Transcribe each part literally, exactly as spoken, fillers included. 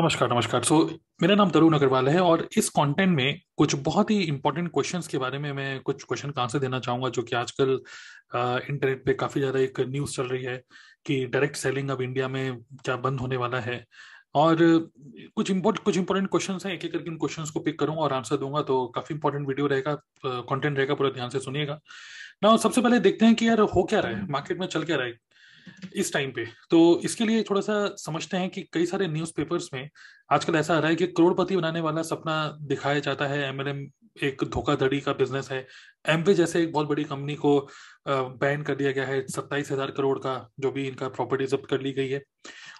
नमस्कार नमस्कार सो so, मेरा नाम तरुण अग्रवाल है और इस कंटेंट में कुछ बहुत ही इंपॉर्टेंट क्वेश्चंस के बारे में मैं कुछ क्वेश्चन का आंसर देना चाहूँगा, जो कि आजकल इंटरनेट पे काफ़ी ज़्यादा एक न्यूज़ चल रही है कि डायरेक्ट सेलिंग अब इंडिया में क्या बंद होने वाला है। और कुछ इम्पोर्ट कुछ इंपॉर्टेंट क्वेश्चंस हैं, एक एक करके इन क्वेश्चंस को पिक करूँगा और आंसर दूंगा, तो काफ़ी इंपॉर्टेंट वीडियो रहेगा, कंटेंट रहेगा, पूरा ध्यान से सुनिएगा। ना सबसे पहले देखते हैं कि यार हो क्या रहा है, मार्केट में चल क्या रहा है इस टाइम पे। तो इसके लिए थोड़ा सा समझते हैं कि कई सारे न्यूज़पेपर्स में आजकल ऐसा आ रहा है कि करोड़पति बनाने वाला सपना दिखाया जाता है। एमएलएम एक धोखाधड़ी का बिजनेस है। एमवे जैसे एक बहुत बड़ी कंपनी को बैन कर दिया गया है, सत्ताईस हजार करोड़ का जो भी इनका प्रॉपर्टी जब्त कर ली गई है।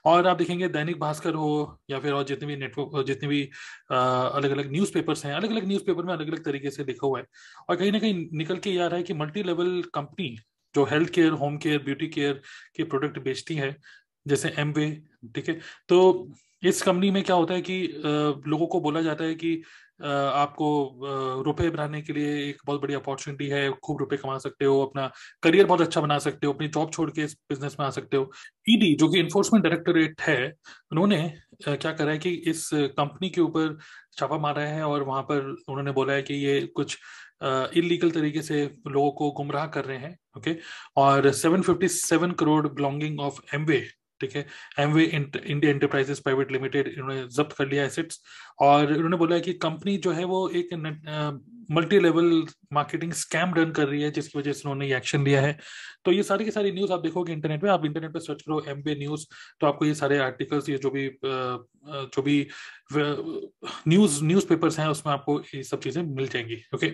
और आप देखेंगे दैनिक भास्कर हो या फिर और जितने भी नेटवर्क जितने भी अलग अलग न्यूज़ पेपर्स हैं, अलग अलग न्यूज़ पेपर में अलग अलग तरीके से लिखा हुआ है और कहीं ना कहीं निकल के ये आ रहा है कि मल्टी लेवल कंपनी जो health care, home care, beauty care के प्रोडक्ट बेचती है जैसे एमवे, ठीक है। तो इस कंपनी में क्या होता है कि लोगों को बोला जाता है कि आपको रुपए बनाने के लिए एक बहुत बड़ी अपॉर्चुनिटी है, खूब रुपए कमा सकते हो, अपना करियर बहुत अच्छा बना सकते हो, अपनी जॉब छोड़ के इस बिजनेस में आ सकते हो। ईडी जो कि इन्फोर्समेंट डायरेक्टोरेट है, उन्होंने क्या करा है कि इस कंपनी के ऊपर छापा मारा है और वहां पर उन्होंने बोला है कि ये कुछ इलीगल uh, तरीके से लोगों को गुमराह कर रहे हैं, ओके okay? और सात सौ सत्तावन करोड़ बिलोंगिंग ऑफ एमवे, ठीक है, Amway India enterprises private limited, इन्होंने जब्त कर लिया एसेट्स। और इन्होंने बोला है कि कंपनी जो है वो एक multi level marketing scam run कर रही है, जिसकी वजह से उन्होंने ये एक्शन लिया है। तो ये सारी की सारी न्यूज़ आप देखोगे इंटरनेट पे, आप इंटरनेट पे सर्च करो एमवे न्यूज़, तो आपको ये सारे आर्टिकल्स, ये जो भी जो भी न्यूज़ न्यूज़पेपर्स हैं उसमें आपको ये सब चीज़ें मिल जाएंगी, ओके।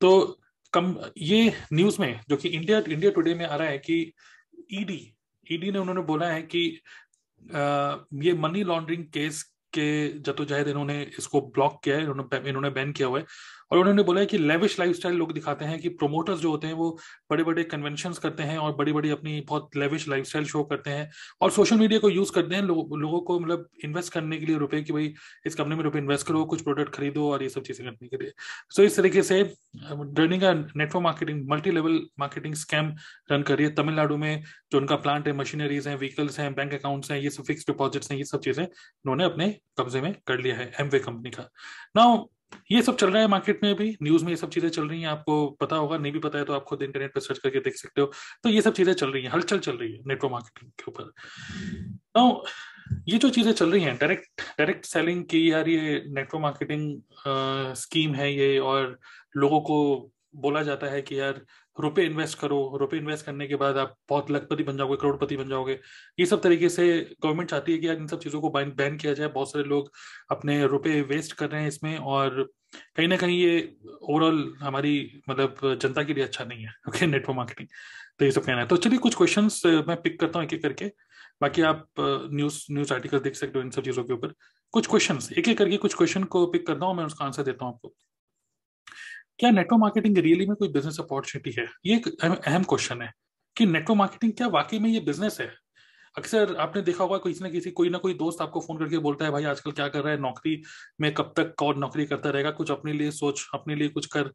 तो कम ये न्यूज़ में जो कि इंडिया इंडिया टूडे में आ रहा है कि ईडी ईडी ने उन्होंने बोला है कि आ, ये मनी लॉन्ड्रिंग केस के जद्दोजहद इन्होंने इसको ब्लॉक किया है, इन्होंने इन्होंने बैन किया हुआ है। और उन्होंने बोला है कि लेविश लाइफस्टाइल लोग दिखाते हैं कि प्रोमोटर्स जो होते हैं वो बड़े बड़े कन्वेंशंस करते हैं और बड़ी बड़ी अपनी बहुत लेविश लाइफस्टाइल शो करते हैं और सोशल मीडिया को यूज़ करते हैं लो, लोगों को मतलब इन्वेस्ट करने के लिए रुपए कि भाई इस कंपनी में रुपए इन्वेस्ट करो, कुछ प्रोडक्ट खरीदो और ये सब चीज़ें करने के लिए। सो so, इस तरीके से रनिंग का network marketing multi level marketing scam run कर रही है। तमिलनाडु में जो उनका प्लांट है, मशीनरीज हैं, व्हीकल्स हैं, बैंक अकाउंट्स हैं, ये सब फिक्स डिपॉजिट्स हैं, ये सब चीज़ें उन्होंने अपने कब्जे में कर लिया है एमवे कंपनी का। नाउ ये सब चल रहा है मार्केट में, अभी न्यूज़ में ये सब चीज़ें चल रही हैं, आपको पता होगा, नहीं भी पता है तो आप खुद इंटरनेट पर सर्च करके देख सकते हो। तो ये सब चीज़ें चल रही हैं, हलचल चल रही है नेटवर्क मार्केटिंग के ऊपर। तो ये जो चीज़ें चल रही हैं डायरेक्ट डायरेक्ट सेलिंग की, यार ये नेटवर्क मार्केटिंग स्कीम है ये, और लोगों को बोला जाता है कि यार रुपए इन्वेस्ट करो, रुपए इन्वेस्ट करने के बाद आप बहुत लखपति बन जाओगे, करोड़पति बन जाओगे। ये सब तरीके से गवर्नमेंट चाहती है कि यार इन सब चीज़ों को बैन बैन किया जाए। बहुत सारे लोग अपने रुपए वेस्ट कर रहे हैं इसमें और कहीं ना कहीं ये ओवरऑल हमारी मतलब जनता के लिए अच्छा नहीं है, ओके, नेटवर्क मार्केटिंग। तो ये सब कहना है। तो चलिए कुछ क्वेश्चंस मैं पिक करता हूँ एक एक करके, बाकी आप न्यूज़ न्यूज़ आर्टिकल देख सकते हो इन सब चीज़ों के ऊपर। कुछ क्वेश्चंस एक एक करके कुछ क्वेश्चन को पिक करता हूँ, मैं उसका आंसर देता हूँ आपको। क्या नेटवर्क मार्केटिंग रियली में कोई बिजनेस अपॉर्चुनिटी है? ये एक अहम क्वेश्चन है कि नेटवर्क मार्केटिंग क्या वाकई में ये बिजनेस है। अक्सर आपने देखा होगा किसी ना किसी कोई ना कोई दोस्त आपको फोन करके बोलता है, भाई आजकल क्या कर रहा है, नौकरी में कब तक और नौकरी करता रहेगा, कुछ अपने लिए सोच, अपने लिए कुछ कर।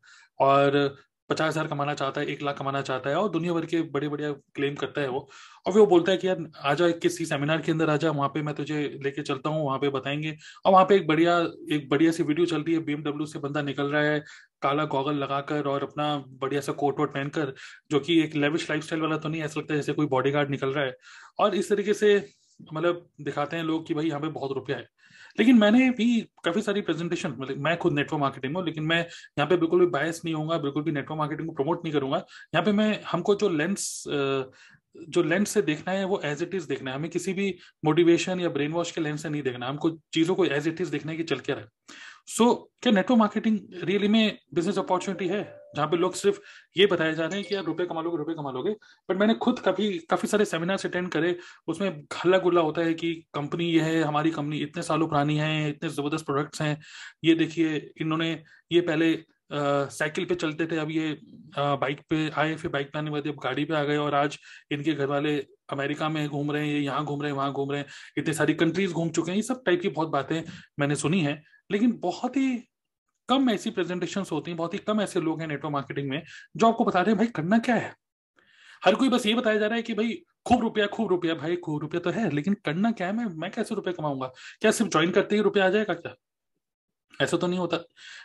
और पचास हजार कमाना चाहता है, एक लाख कमाना चाहता है और दुनिया भर के बड़े बड़े क्लेम करता है वो। और फिर वो बोलता है कि यार आजा किसी सेमिनार के अंदर आजा, वहाँ पे मैं तुझे लेके चलता हूँ, वहाँ पे बताएंगे। और वहाँ पे एक बढ़िया एक बढ़िया सी वीडियो चल रही है, बीएमडब्ल्यू से बंदा निकल रहा है काला गॉगल लगाकर और अपना बढ़िया सा कोट वोट पहनकर, जो कि एक लेविश लाइफस्टाइल वाला तो नहीं, ऐसा लगता है जैसे कोई बॉडीगार्ड निकल रहा है। और इस तरीके से मतलब दिखाते हैं लोग कि भाई यहाँ पे बहुत रुपया है। लेकिन मैंने भी काफ़ी सारी प्रेजेंटेशन, मतलब मैं खुद नेटवर्क मार्केटिंग में हूँ, लेकिन मैं यहाँ पे बिल्कुल भी बायस नहीं होऊंगा, बिल्कुल भी नेटवर्क मार्केटिंग को प्रमोट नहीं करूँगा। यहाँ पे मैं हमको जो लेंस जो लेंस से देखना है वो एज इट इज़ देखना है, हमें किसी भी मोटिवेशन या ब्रेन वॉश के लेंस से नहीं देखना, हमको चीज़ों को एज इट इज़ देखना है कि चल क्या रहा है। सो क्या नेटवर्क मार्केटिंग रियली में बिजनेस अपॉर्चुनिटी है, जहाँ पे लोग सिर्फ ये बताया जा रहे हैं कि यार रुपए कमा लोगे, रुपए कमा लोगे। बट मैंने खुद काफ़ी काफ़ी सारे सेमिनार्स अटेंड करे, उसमें हल्ला गुल्ला होता है कि कंपनी ये है, हमारी कंपनी इतने सालों पुरानी है, इतने ज़बरदस्त प्रोडक्ट्स हैं, ये देखिए इन्होंने ये पहले साइकिल पे चलते थे, अब ये बाइक पे आए, फिर बाइक पे आने के बाद अब गाड़ी पे आ गए, और आज इनके घर वाले अमेरिका में घूम रहे हैं, ये यहाँ घूम रहे हैं, वहाँ घूम रहे हैं, इतने सारी कंट्रीज घूम चुके हैं। ये सब टाइप की बहुत बातें मैंने सुनी हैं, लेकिन बहुत ही कम ऐसी प्रेजेंटेशंस होती हैं, बहुत ही कम ऐसे लोग हैं नेटवर्क मार्केटिंग में जो आपको बता रहे हैं भाई करना क्या है। हर कोई बस ये बताया जा रहा है कि भाई खूब रुपया खूब रुपया भाई खूब रुपया तो है, लेकिन करना क्या है, मैं मैं कैसे रुपया कमाऊंगा? क्या सिर्फ ज्वाइन करते ही रुपया आ जाएगा? क्या ऐसा तो नहीं होता।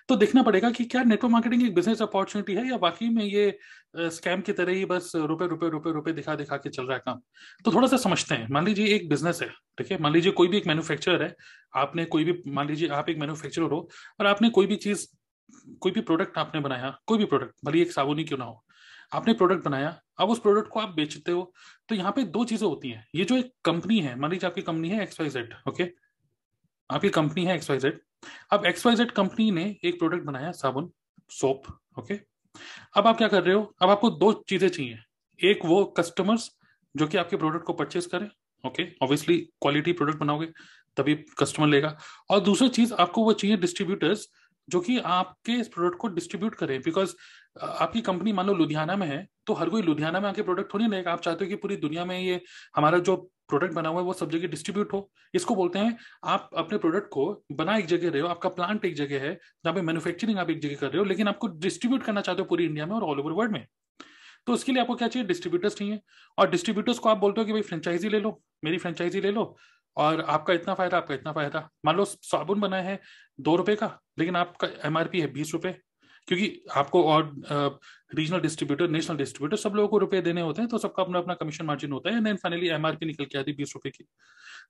तो देखना पड़ेगा कि क्या नेटवर्क मार्केटिंग एक बिजनेस अपॉर्चुनिटी है या बाकी में ये स्कैम की तरह ही बस रुपए रुपए रुपए रुपए दिखा दिखा के चल रहा है काम। तो थोड़ा सा समझते हैं, मान लीजिए एक बिजनेस है, ठीक है, मान लीजिए कोई भी एक मैन्युफैक्चरर है, आपने कोई भी, मान लीजिए आप एक मैन्युफैक्चरर हो और आपने कोई भी चीज, कोई भी प्रोडक्ट आपने बनाया, कोई भी प्रोडक्ट, भले एक साबुन ही क्यों ना हो, आपने प्रोडक्ट बनाया, अब उस प्रोडक्ट को आप बेचते हो। तो यहाँ पे दो चीजें होती हैं, ये जो एक कंपनी है, मान लीजिए आपकी कंपनी है एक्स वाई जेड, ओके, आपकी कंपनी है एक्स वाई जेड। अब एक्स वाई जेड कंपनी ने एक प्रोडक्ट बनाया, साबुन, सोप, ओके, अब आप क्या कर रहे हो, अब आपको दो चीजें चाहिए, एक वो कस्टमर्स जो कि आपके प्रोडक्ट को परचेस करें, ओके, ऑब्वियसली क्वालिटी प्रोडक्ट बनाओगे तभी कस्टमर लेगा, और दूसरी चीज आपको वो चाहिए डिस्ट्रीब्यूटर्स जो कि आपके इस प्रोडक्ट को डिस्ट्रीब्यूट करें, बिकॉज आपकी कंपनी मान लो लुधियाना में है, तो हर कोई लुधियाना में आके प्रोडक्ट थोड़ी लेगा, आप चाहते हो कि पूरी दुनिया में ये हमारा जो प्रोडक्ट बना हुआ है वो सब जगह डिस्ट्रीब्यूट हो। इसको बोलते हैं आप अपने प्रोडक्ट को बना एक जगह रहे हो, आपका प्लांट एक जगह है जहाँ पे मैन्युफैक्चरिंग आप एक जगह कर रहे हो, लेकिन आपको डिस्ट्रीब्यूट करना चाहते हो पूरी इंडिया में और ऑल ओवर वर्ल्ड में, तो उसके लिए आपको क्या चाहिए, डिस्ट्रीब्यूटर्स चाहिए। और डिस्ट्रीब्यूटर्स को आप बोलते हो कि भाई फ्रेंचाइजी ले लो, मेरी फ्रेंचाइजी ले लो और आपका इतना फायदा, आपका इतना फायदा। मान लो साबुन बना है दो रुपए का, लेकिन आपका एमआरपी है बीस रुपए, क्योंकि आपको और रीजनल डिस्ट्रीब्यूटर, नेशनल डिस्ट्रीब्यूटर, सब लोगों को रुपए देने होते हैं, तो सबका अपना अपना कमीशन मार्जिन होता है, एंड फाइनली एमआरपी निकल के आती है बीस रुपए की।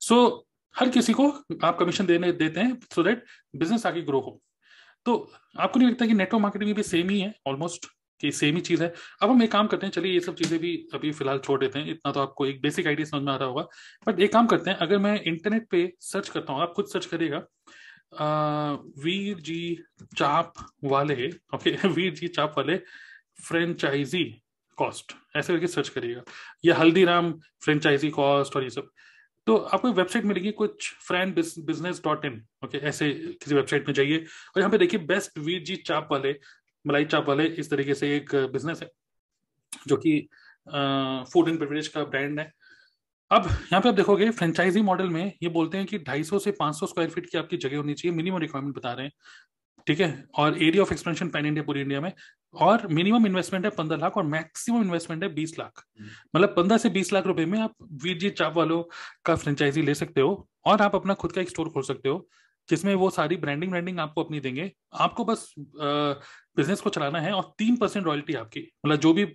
सो so, हर किसी को आप कमीशन देने देते हैं सो देट बिजनेस आगे ग्रो हो। तो आपको नहीं लगता कि नेटवर्क मार्केटिंग भी सेम ही है, ऑलमोस्ट कि सेम ही चीज है? अब हम एक काम करते हैं, चलिए ये सब चीजें भी अभी फिलहाल छोड़ देते हैं, इतना तो आपको एक बेसिक आइडिया समझ में आ रहा होगा, बट एक काम करते हैं, अगर मैं इंटरनेट पे सर्च करता हूँ, आप खुद सर्च करिएगा, वीर जी चाप वाले, ओके, वीर जी चाप वाले फ्रेंचाइजी कॉस्ट, ऐसे करके सर्च करिएगा, या हल्दीराम फ्रेंचाइजी कॉस्ट और ये सब, तो आपको वेबसाइट मिलेगी कुछ friend business dot in, okay, ऐसे किसी वेबसाइट में जाइए और यहाँ पे देखिए बेस्ट वीर जी चाप वाले, मलाई चाप वाले, इस तरीके से एक बिजनेस है जो कि फूड एंड बेवरेज का ब्रांड है। अब यहाँ पे आप देखोगे फ्रेंचाइजी मॉडल में ये बोलते हैं कि दो सौ पचास से पाँच सौ स्क्वायर फीट की आपकी जगह होनी चाहिए, मिनिमम रिक्वायरमेंट बता रहे हैं, ठीक है, और area of expansion pan India, पूरी इंडिया में, और मिनिमम इन्वेस्टमेंट है पंद्रह लाख और मैक्सिमम इन्वेस्टमेंट है बीस लाख, मतलब पंद्रह से बीस लाख रुपए में आप वीर जी चाप वालों का फ्रेंचाइजी ले सकते हो और आप अपना खुद का एक स्टोर खोल सकते हो जिसमें वो सारी ब्रांडिंग ब्रांडिंग आपको अपनी देंगे, आपको बस बिजनेस को चलाना है, और तीन परसेंट रॉयल्टी आपकी, मतलब जो भी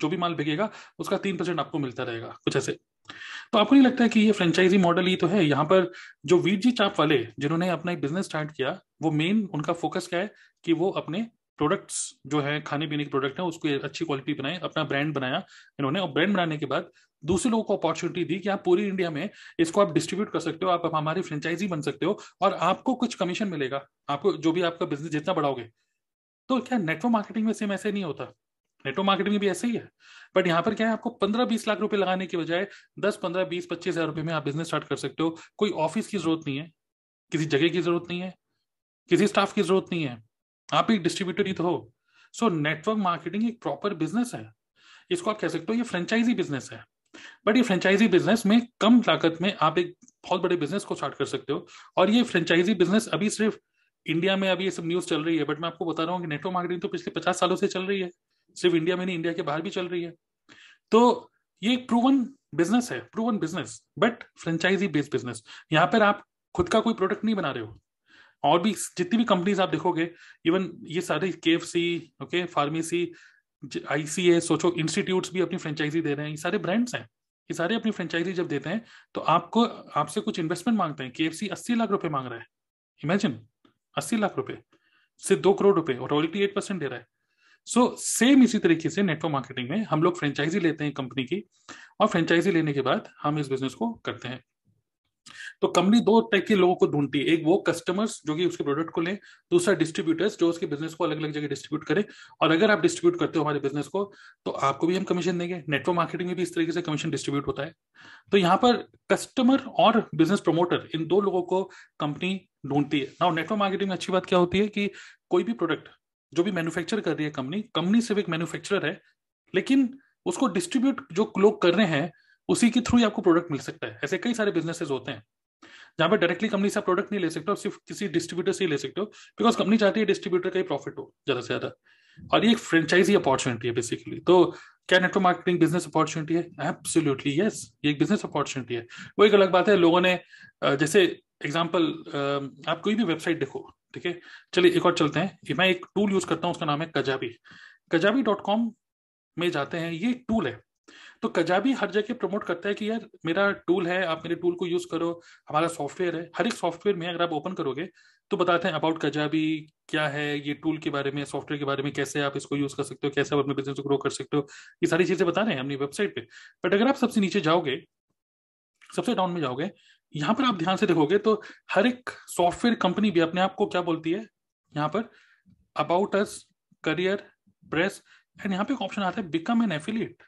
जो भी माल बिकेगा उसका तीन परसेंट आपको मिलता रहेगा, कुछ ऐसे। तो आपको नहीं लगता है कि ये फ्रेंचाइजी मॉडल ही तो है? यहाँ पर जो वीर जी चाप वाले जिन्होंने अपना एक बिजनेस स्टार्ट किया, वो मेन उनका फोकस क्या है कि वो अपने प्रोडक्ट्स जो है, खाने पीने के प्रोडक्ट हैं, उसको अच्छी क्वालिटी बनाए, अपना ब्रांड बनाया इन्होंने, और ब्रांड बनाने के बाद दूसरे लोगों को अपॉर्चुनिटी दी कि आप पूरी इंडिया में इसको आप डिस्ट्रीब्यूट कर सकते हो, आप हमारी फ्रेंचाइजी बन सकते हो और आपको कुछ कमीशन मिलेगा, आपको जो भी आपका बिजनेस जितना बढ़ाओगे। तो क्या नेटवर्क मार्केटिंग में सेम ऐसे नहीं होता? नेटवर्क मार्केटिंग में भी ऐसे ही है, बट यहाँ पर क्या है, आपको पंद्रह बीस लाख रुपए लगाने के बजाय दस पंद्रह बीस पच्चीस हजार रुपए में आप बिजनेस स्टार्ट कर सकते हो। कोई ऑफिस की जरूरत नहीं है, किसी जगह की जरूरत नहीं है, किसी स्टाफ की जरूरत नहीं है, आप एक डिस्ट्रीब्यूटर ही तो हो। सो नेटवर्क मार्केटिंग एक प्रॉपर बिजनेस है, इसको आप कह सकते हो ये फ्रेंचाइजी बिजनेस है, बट ये फ्रेंचाइजी बिजनेस में कम लागत में आप एक बहुत बड़े बिजनेस को स्टार्ट कर सकते हो। और ये फ्रेंचाइजी बिजनेस अभी सिर्फ इंडिया में, अभी ये सब न्यूज चल रही है, बट मैं आपको बता रहा हूँ कि नेटवर्क मार्केटिंग तो पिछले पचास सालों से चल रही है, सिर्फ इंडिया में नहीं, इंडिया के बाहर भी चल रही है। तो ये एक प्रूवन बिजनेस है, proven business, but franchise based business. यहाँ पर आप खुद का कोई प्रोडक्ट नहीं बना रहे हो, और भी जितनी भी कंपनीज आप देखोगे, इवन ये सारे K F C, okay, pharmacy, I C A, सोचो इंस्टीट्यूट्स भी अपनी फ्रेंचाइजी दे रहे हैं, ये सारे ब्रांड्स हैं, ये सारे अपनी फ्रेंचाइजी जब देते हैं तो आपको, आपसे कुछ इन्वेस्टमेंट मांगते हैं। के एफ सी अस्सी लाख रुपए मांग रहा है, इमेजिन अस्सी लाख रुपए से दो करोड़ रुपए और रॉयल्टी एट परसेंट दे रहा है। सो so, सेम इसी तरीके से नेटवर्क मार्केटिंग में हम लोग फ्रेंचाइजी लेते हैं कंपनी की, और फ्रेंचाइजी लेने के बाद हम इस बिजनेस को करते हैं। तो कंपनी दो टाइप के लोगों को ढूंढती है, एक वो कस्टमर्स जो कि उसके प्रोडक्ट को लें, दूसरा डिस्ट्रीब्यूटर्स जो उसके बिजनेस को अलग अलग जगह डिस्ट्रीब्यूट करें। और अगर आप डिस्ट्रीब्यूट करते हो हमारे बिजनेस को तो आपको भी हम कमीशन देंगे। नेटवर्क मार्केटिंग में भी इस तरीके से कमीशन डिस्ट्रीब्यूट होता है। तो यहाँ पर कस्टमर और बिजनेस प्रोमोटर, इन दो लोगों को कंपनी ढूंढती है। नाउ नेटवर्क मार्केटिंग में अच्छी बात क्या होती है कि कोई भी प्रोडक्ट जो भी मैन्युफैक्चर कर रही है कंपनी, कंपनी सिर्फ एक मैन्युफैक्चरर है, लेकिन उसको डिस्ट्रीब्यूट जो लोग कर रहे हैं उसी के थ्रू ही आपको प्रोडक्ट मिल सकता है। ऐसे कई सारे बिजनेसेस होते हैं जहां पर डायरेक्टली कंपनी से आप प्रोडक्ट नहीं ले सकते हो, सिर्फ किसी डिस्ट्रीब्यूटर से ही ले सकते हो, बिकॉज कंपनी चाहती है डिस्ट्रीब्यूटर का ही प्रॉफिट हो ज्यादा से ज्यादा। और ये एक फ्रेंचाइजी अपॉर्चुनिटी है बेसिकली। तो क्या नेटवर्क मार्केटिंग बिजनेस अपॉर्चुनिटी है? एब्सोल्युटली यस, ये एक बिजनेस अपॉर्चुनिटी है। वो एक अलग बात है, लोगों ने जैसे एग्जांपल आप कोई भी वेबसाइट देखो, ठीक है। चलिए एक और चलते हैं, मैं एक टूल यूज करता हूँ, उसका नाम है कजाबी। कजाबी डॉट कॉम में जाते हैं, ये टूल है। तो कजाबी हर जगह प्रमोट करता है कि यार मेरा टूल है, आप मेरे टूल को यूज करो, हमारा सॉफ्टवेयर है। हर एक सॉफ्टवेयर में अगर आप ओपन करोगे तो बताते हैं अबाउट कजाबी क्या है, ये टूल के बारे में, सॉफ्टवेयर के बारे में, कैसे आप इसको यूज कर सकते हो, कैसे आप अपने बिजनेस को ग्रो कर सकते हो, ये सारी चीजें बता रहे हैं अपनी वेबसाइट पे। बट अगर आप सबसे नीचे जाओगे, सबसे डाउन में जाओगे, यहाँ पर आप ध्यान से देखोगे तो हर एक सॉफ्टवेयर कंपनी भी अपने आप को क्या बोलती है, यहाँ पर about us, career, press, and यहाँ पे एक ऑप्शन आता है बिकम एन एफिलिएट।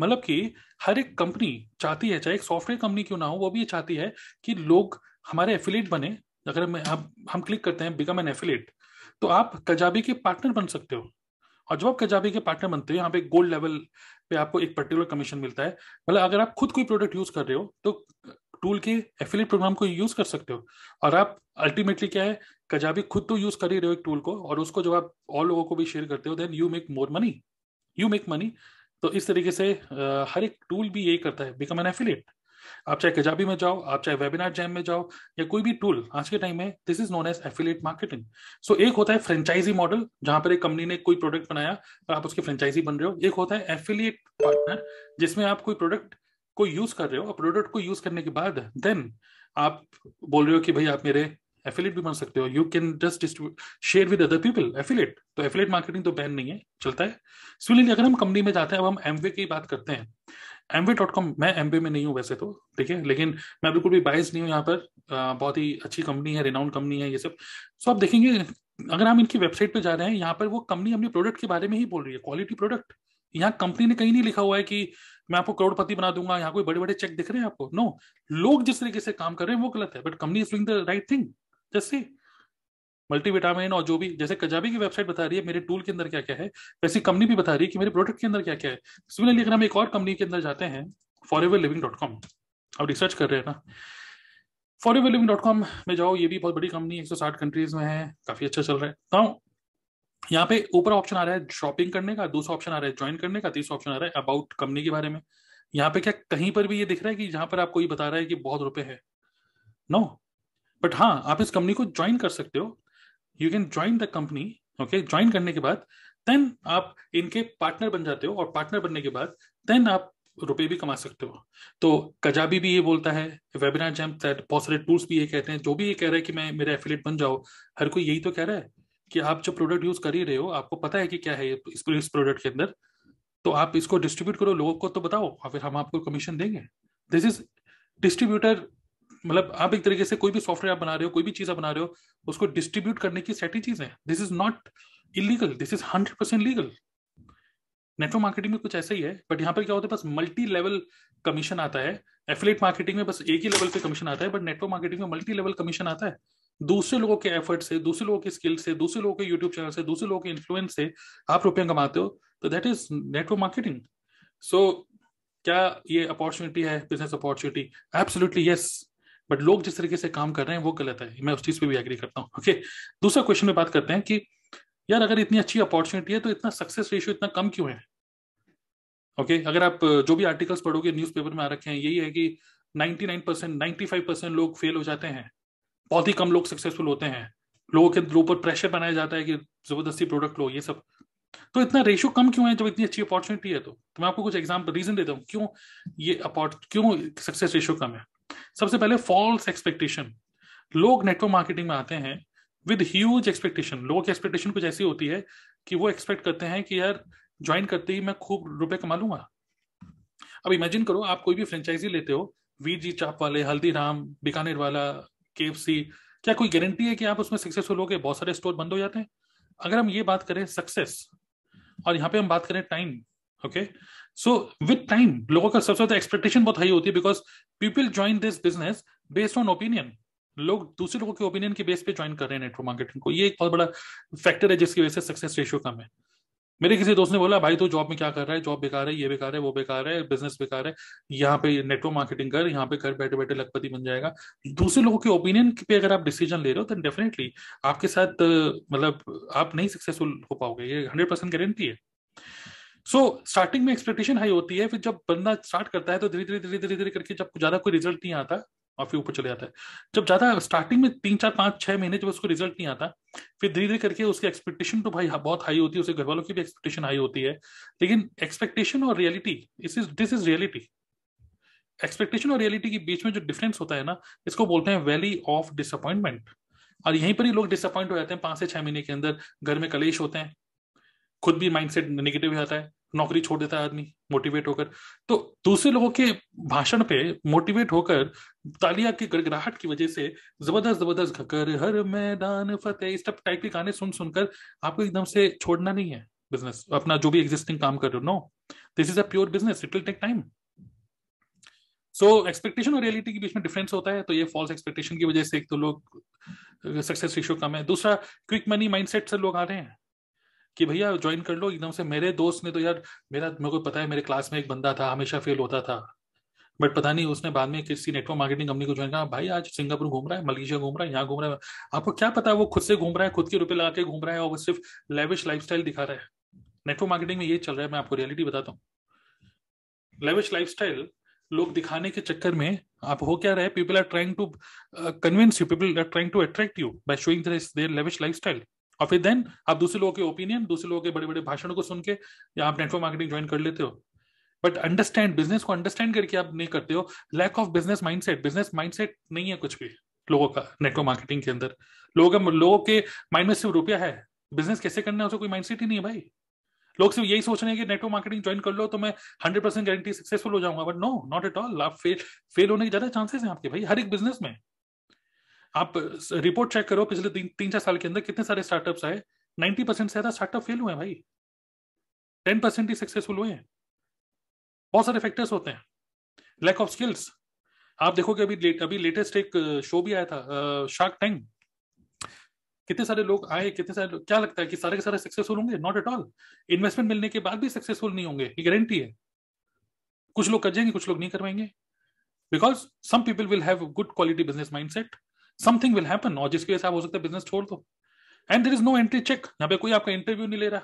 मतलब कि हर एक कंपनी चाहती है, चाहे एक सॉफ्टवेयर कंपनी क्यों ना हो, वो भी ये चाहती है कि लोग हमारे एफिलिएट बने। अगर हम हम क्लिक करते हैं बिकम एन एफिलिएट, तो आप कजाबी के पार्टनर बन सकते हो। और जब आप कजाबी के पार्टनर बनते हो, यहाँ पे गोल्ड लेवल पे आपको एक पर्टिकुलर कमीशन मिलता है। मतलब अगर आप खुद कोई प्रोडक्ट यूज कर रहे हो तो टूल के एफिलिएट प्रोग्राम को यूज कर सकते हो। और आप अल्टीमेटली क्या है, कजाबी खुद तो यूज कर ही रहे हो एक टूल को, और उसको जब आप और लोगों को भी शेयर करते हो, then you make more money, you make money. तो इस तरीके से आ, हर एक टूल भी यही करता है, बिकम एन एफिलिएट। आप चाहे कजाबी में जाओ, आप चाहे वेबिनार जैम में जाओ, या कोई भी टूल, आज के टाइम में this is known as affiliate marketing. So एक होता है फ्रेंचाइजी मॉडल, जहां पर एक कंपनी ने कोई प्रोडक्ट बनाया और आप उसके फ्रेंचाइजी बन रहे हो। एक होता है एफिलिएट पार्टनर, जिसमें आप कोई प्रोडक्ट को यूज कर रहे हो, और प्रोडक्ट को यूज करने के बाद देन आप बोल रहे हो कि भाई आप मेरे एफिलिएट भी बन सकते हो, you can just distribute, share with other people, affiliate. तो एफिलिएट मार्केटिंग तो बैन नहीं है, चलता है। सिमिलरली अगर हम कंपनी में जाते हैं, अब हम एमवे की बात करते हैं, एमवे डॉट कॉम। मैं एमवे में नहीं हूँ वैसे तो, ठीक है, लेकिन मैं बिल्कुल भी बायस नहीं हूँ यहाँ पर। आ, बहुत ही अच्छी कंपनी है, रिनाउंड कंपनी है ये सब। सो आप देखेंगे अगर हम इनकी वेबसाइट पर जा रहे हैं, यहाँ पर वो कंपनी अपने प्रोडक्ट के बारे में ही बोल रही है, क्वालिटी प्रोडक्ट। यहाँ कंपनी ने कहीं नहीं लिखा हुआ है कि मैं आपको करोड़पति बना दूंगा, यहाँ कोई बड़े बड़े चेक दिख रहे हैं आपको, नो। लोग जिस तरीके से काम कर रहे हैं वो गलत है, but company is doing the right thing. जैसे मल्टीविटामिन और जो भी, जैसे कजाबी की वेबसाइट बता रही है मेरे टूल के अंदर क्या क्या है, वैसे कंपनी भी बता रही है कि मेरे प्रोडक्ट के अंदर क्या क्या है। सिमिलरली अगर हम एक और कंपनी के अंदर जाते हैं, Forever Living dot com, आप रिसर्च कर रहे हैं ना, Forever Living dot com में जाओ, ये भी बहुत बड़ी कंपनी, एक सौ साठ कंट्रीज में है, काफी अच्छा चल रहा है। यहाँ पे ऊपर ऑप्शन आ रहा है शॉपिंग करने का, दूसरा ऑप्शन आ रहा है ज्वाइन करने का, तीसरा ऑप्शन आ रहा है अबाउट कंपनी के बारे में। यहाँ पे क्या कहीं पर भी ये दिख रहा है कि जहाँ पर आपको ये बता रहा है कि बहुत रुपए है, नो। बट हाँ, आप इस कंपनी को ज्वाइन कर सकते हो, you can join the company, okay. Join करने के बाद देन आप इनके पार्टनर बन जाते हो, और पार्टनर बनने के बाद देन आप रुपए भी कमा सकते हो। तो कजाबी भी ये बोलता है, वेबिनार जैम, बहुत सारे टूल्स भी ये कहते हैं। जो भी ये कह रहा है कि मैं मेरा एफिलिएट बन जाओ, हर कोई यही तो कह रहा है कि आप जो प्रोडक्ट यूज कर ही रहे हो, आपको पता है कि क्या है इस, इस प्रोडक्ट के अंदर, तो आप इसको डिस्ट्रीब्यूट करो, लोगों को तो बताओ, और फिर हम आपको कमीशन देंगे। This is distributor. मतलब आप एक तरीके से कोई भी सॉफ्टवेयर आप बना रहे हो, कोई भी चीज आप बना रहे हो, उसको डिस्ट्रीब्यूट करने की स्ट्रेटेजीज है। This is not illegal, this is hundred percent legal. Network marketing में कुछ ऐसा ही है, बट यहाँ पर क्या होता है, बस मल्टी लेवल कमीशन आता है। एफिलिएट मार्केटिंग में बस एक ही लेवल पे कमीशन आता है, बट नेटवर्क मार्केटिंग में मल्टी लेवल कमीशन आता है। दूसरे लोगों के एफर्ट से, दूसरे लोगों के स्किल से, दूसरे लोगों के यूट्यूब चैनल से, दूसरे लोगों के इन्फ्लुएंस से आप रुपये कमाते हो, तो that is network marketing. So क्या ये अपॉर्चुनिटी है, business opportunity? Absolutely yes, but लोग जिस तरीके से काम कर रहे हैं वो गलत है, मैं उस चीज पे भी एग्री करता हूँ, ओके। दूसरा क्वेश्चन में बात करते हैं कि यार अगर इतनी अच्छी अपॉर्चुनिटी है तो इतना सक्सेस रेशियो इतना कम क्यों है, ओके। अगर आप जो भी आर्टिकल्स पढ़ोगे, न्यूज़पेपर में आ रखे हैं, यही है कि निन्यानवे परसेंट, पचानवे परसेंट लोग फेल हो जाते हैं, बहुत ही कम लोग सक्सेसफुल होते हैं, लोगों के ऊपर प्रेशर बनाया जाता है कि जबरदस्ती प्रोडक्ट लो, ये सब। तो इतना रेशियो कम क्यों है जब इतनी अच्छी अपॉर्चुनिटी है? तो, तो मैं आपको कुछ एग्जाम्पल, रीजन देता हूँ क्यों ये क्यों सक्सेस रेशियो कम है। सबसे पहले फॉल्स एक्सपेक्टेशन। लोग नेटवर्क मार्केटिंग में आते हैं विद ह्यूज एक्सपेक्टेशन। लोगों की एक्सपेक्टेशन कुछ ऐसी होती है कि वो एक्सपेक्ट करते हैं कि यार ज्वाइन करते ही मैं खूब रुपए कमा लूंगा। अब इमेजिन करो आप कोई भी फ्रेंचाइजी लेते हो, वीर जी चाप वाले, हल्दीराम, बीकानेर वाला, केएफसी, क्या कोई गारंटी है कि आप उसमें सक्सेसफुल हो गए? बहुत सारे स्टोर बंद हो जाते हैं। अगर हम ये बात करें सक्सेस, और यहाँ पे हम बात करें time, okay. So with time लोगों का सबसे ज्यादा एक्सपेक्टेशन बहुत हाई होती है, because people join this business based on opinion. लोग दूसरे लोगों के ओपिनियन के बेस पे ज्वाइन कर रहे हैं नेटवर्क मार्केटिंग को। ये एक बहुत बड़ा फैक्टर है जिसकी वजह से सक्सेस रेशियो कम है। मेरे किसी दोस्त ने बोला, भाई तू तो जॉब में क्या कर रहा है, जॉब बेकार है, ये बेकार है, वो बेकार है, बिजनेस बेकार है, यहाँ पे नेटवर्क मार्केटिंग कर, यहाँ पे घर बैठे बैठे लखपति बन जाएगा। दूसरे लोगों के ओपिनियन पे अगर आप डिसीजन ले रहे हो तो डेफिनेटली आपके साथ मतलब आप नहीं सक्सेसफुल हो पाओगे, ये हंड्रेड परसेंट गारंटी है। सो स्टार्टिंग में एक्सपेक्टेशन हाई होती है, फिर जब बनना स्टार्ट करता है तो धीरे धीरे धीरे धीरे धीरे करके जब ज्यादा कोई रिजल्ट नहीं आता और फिर ऊपर चले जाता है। जब ज्यादा स्टार्टिंग में तीन चार पाँच छह महीने जब उसको रिजल्ट नहीं आता, फिर धीरे धीरे करके उसकी एक्सपेक्टेशन तो भाई बहुत हाई होती है, उसके घर वालों की भी एक्सपेक्टेशन हाई होती है। लेकिन एक्सपेक्टेशन और reality, this is this is reality. Expectation और रियलिटी के बीच में जो डिफरेंस होता है ना, इसको बोलते हैं वैली ऑफ डिसअपॉइंटमेंट। और यहीं पर ही लोग डिसअपॉइंट हो जाते हैं, पाँच से छह महीने के अंदर घर में कलेश होते हैं, खुद भी माइंडसेट नेगेटिव हो जाता है, नौकरी छोड़ देता है आदमी मोटिवेट होकर। तो दूसरे लोगों के भाषण पे मोटिवेट होकर, तालिया की गड़गड़ाहट की वजह से जबरदस्त जबरदस्त घकर हर मैदान फतेह, इस टाइप के गाने सुन सुनकर आपको एकदम से छोड़ना नहीं है बिजनेस अपना, जो भी एग्जिस्टिंग काम कर रहे हो। No, this is a pure business, it will take time. So expectation और रियलिटी के बीच में डिफरेंस होता है। तो ये फॉल्स एक्सपेक्टेशन की वजह से एक तो लोग सक्सेस रेशियो कम है, दूसरा क्विक मनी माइंडसेट से लोग आ रहे हैं कि भैया ज्वाइन कर लो एकदम से। मेरे दोस्त ने तो यार, मेरा मेरे को पता है, मेरे क्लास में एक बंदा था हमेशा फेल होता था, बट पता नहीं उसने बाद में किसी नेटवर्क मार्केटिंग कंपनी को ज्वाइन किया। भाई आज सिंगापुर घूम रहा है, मलेशिया घूम रहा है, यहाँ घूम रहा है, आपको क्या पता है वो खुद से घूम रहा है, खुद के रुपए लगा के घूम रहा है और वो सिर्फ लेविश लाइफस्टाइल दिखा रहा है। नेटवर्क मार्केटिंग में ये चल रहा है, मैं आपको रियलिटी बताता हूँ। लेविश लाइफस्टाइल लोग दिखाने के चक्कर में आप हो क्या रहे, people are trying to convince you, people are trying to attract you by showing their lavish lifestyle. और फिर देन आप दूसरे लोगों के ओपिनियन, दूसरे लोगों के बड़े बड़े भाषणों को सुन के या आप नेटवर्क मार्केटिंग ज्वाइन कर लेते हो, बट अंडरस्टैंड बिजनेस को अंडरस्टैंड करके आप नहीं करते हो। Lack of business mindset, business mindset नहीं है कुछ भी लोगों का नेटवर्क मार्केटिंग के अंदर। लोगों का, लोगों के माइंड में सिर्फ रुपया है, बिजनेस कैसे करना है उसका कोई माइंडसेट ही नहीं है भाई। लोग सिर्फ यही सोच रहे हैं कि नेटवर्क मार्केटिंग ज्वाइन कर लो तो मैं हंड्रेड परसेंट गारंटी सक्सेसफुल हो जाऊंगा, but no, not at all. आप फेल फेल होने के ज्यादा चांसेस हैं आपके भाई, हर एक बिजनेस में। आप रिपोर्ट चेक करो पिछले तीन तीन चार साल के अंदर कितने सारे स्टार्टअप्स आए, नाइन्टी परसेंट से ज्यादा स्टार्टअप फेल हुए हैं भाई, टेन परसेंट ही सक्सेसफुल हुए हैं। बहुत सारे फैक्टर्स होते हैं, लैक ऑफ स्किल्स। आप देखोगे अभी लेट, अभी लेटेस्ट एक शो भी आया था, शार्क टैंक, कितने सारे लोग आए, कितने सारे, क्या लगता है कि सारे के सारे सक्सेसफुल होंगे? Not at all. इन्वेस्टमेंट मिलने के बाद भी सक्सेसफुल नहीं होंगे, ये गारंटी है। कुछ लोग कर जाएंगे, कुछ लोग नहीं करवाएंगे, because some people will have good quality business mindset, something will happen, और जिसकी वजह से आप हो सकता है बिजनेस छोड़ दो। And there is no entry check, यहाँ पे कोई आपका इंटरव्यू नहीं ले रहा,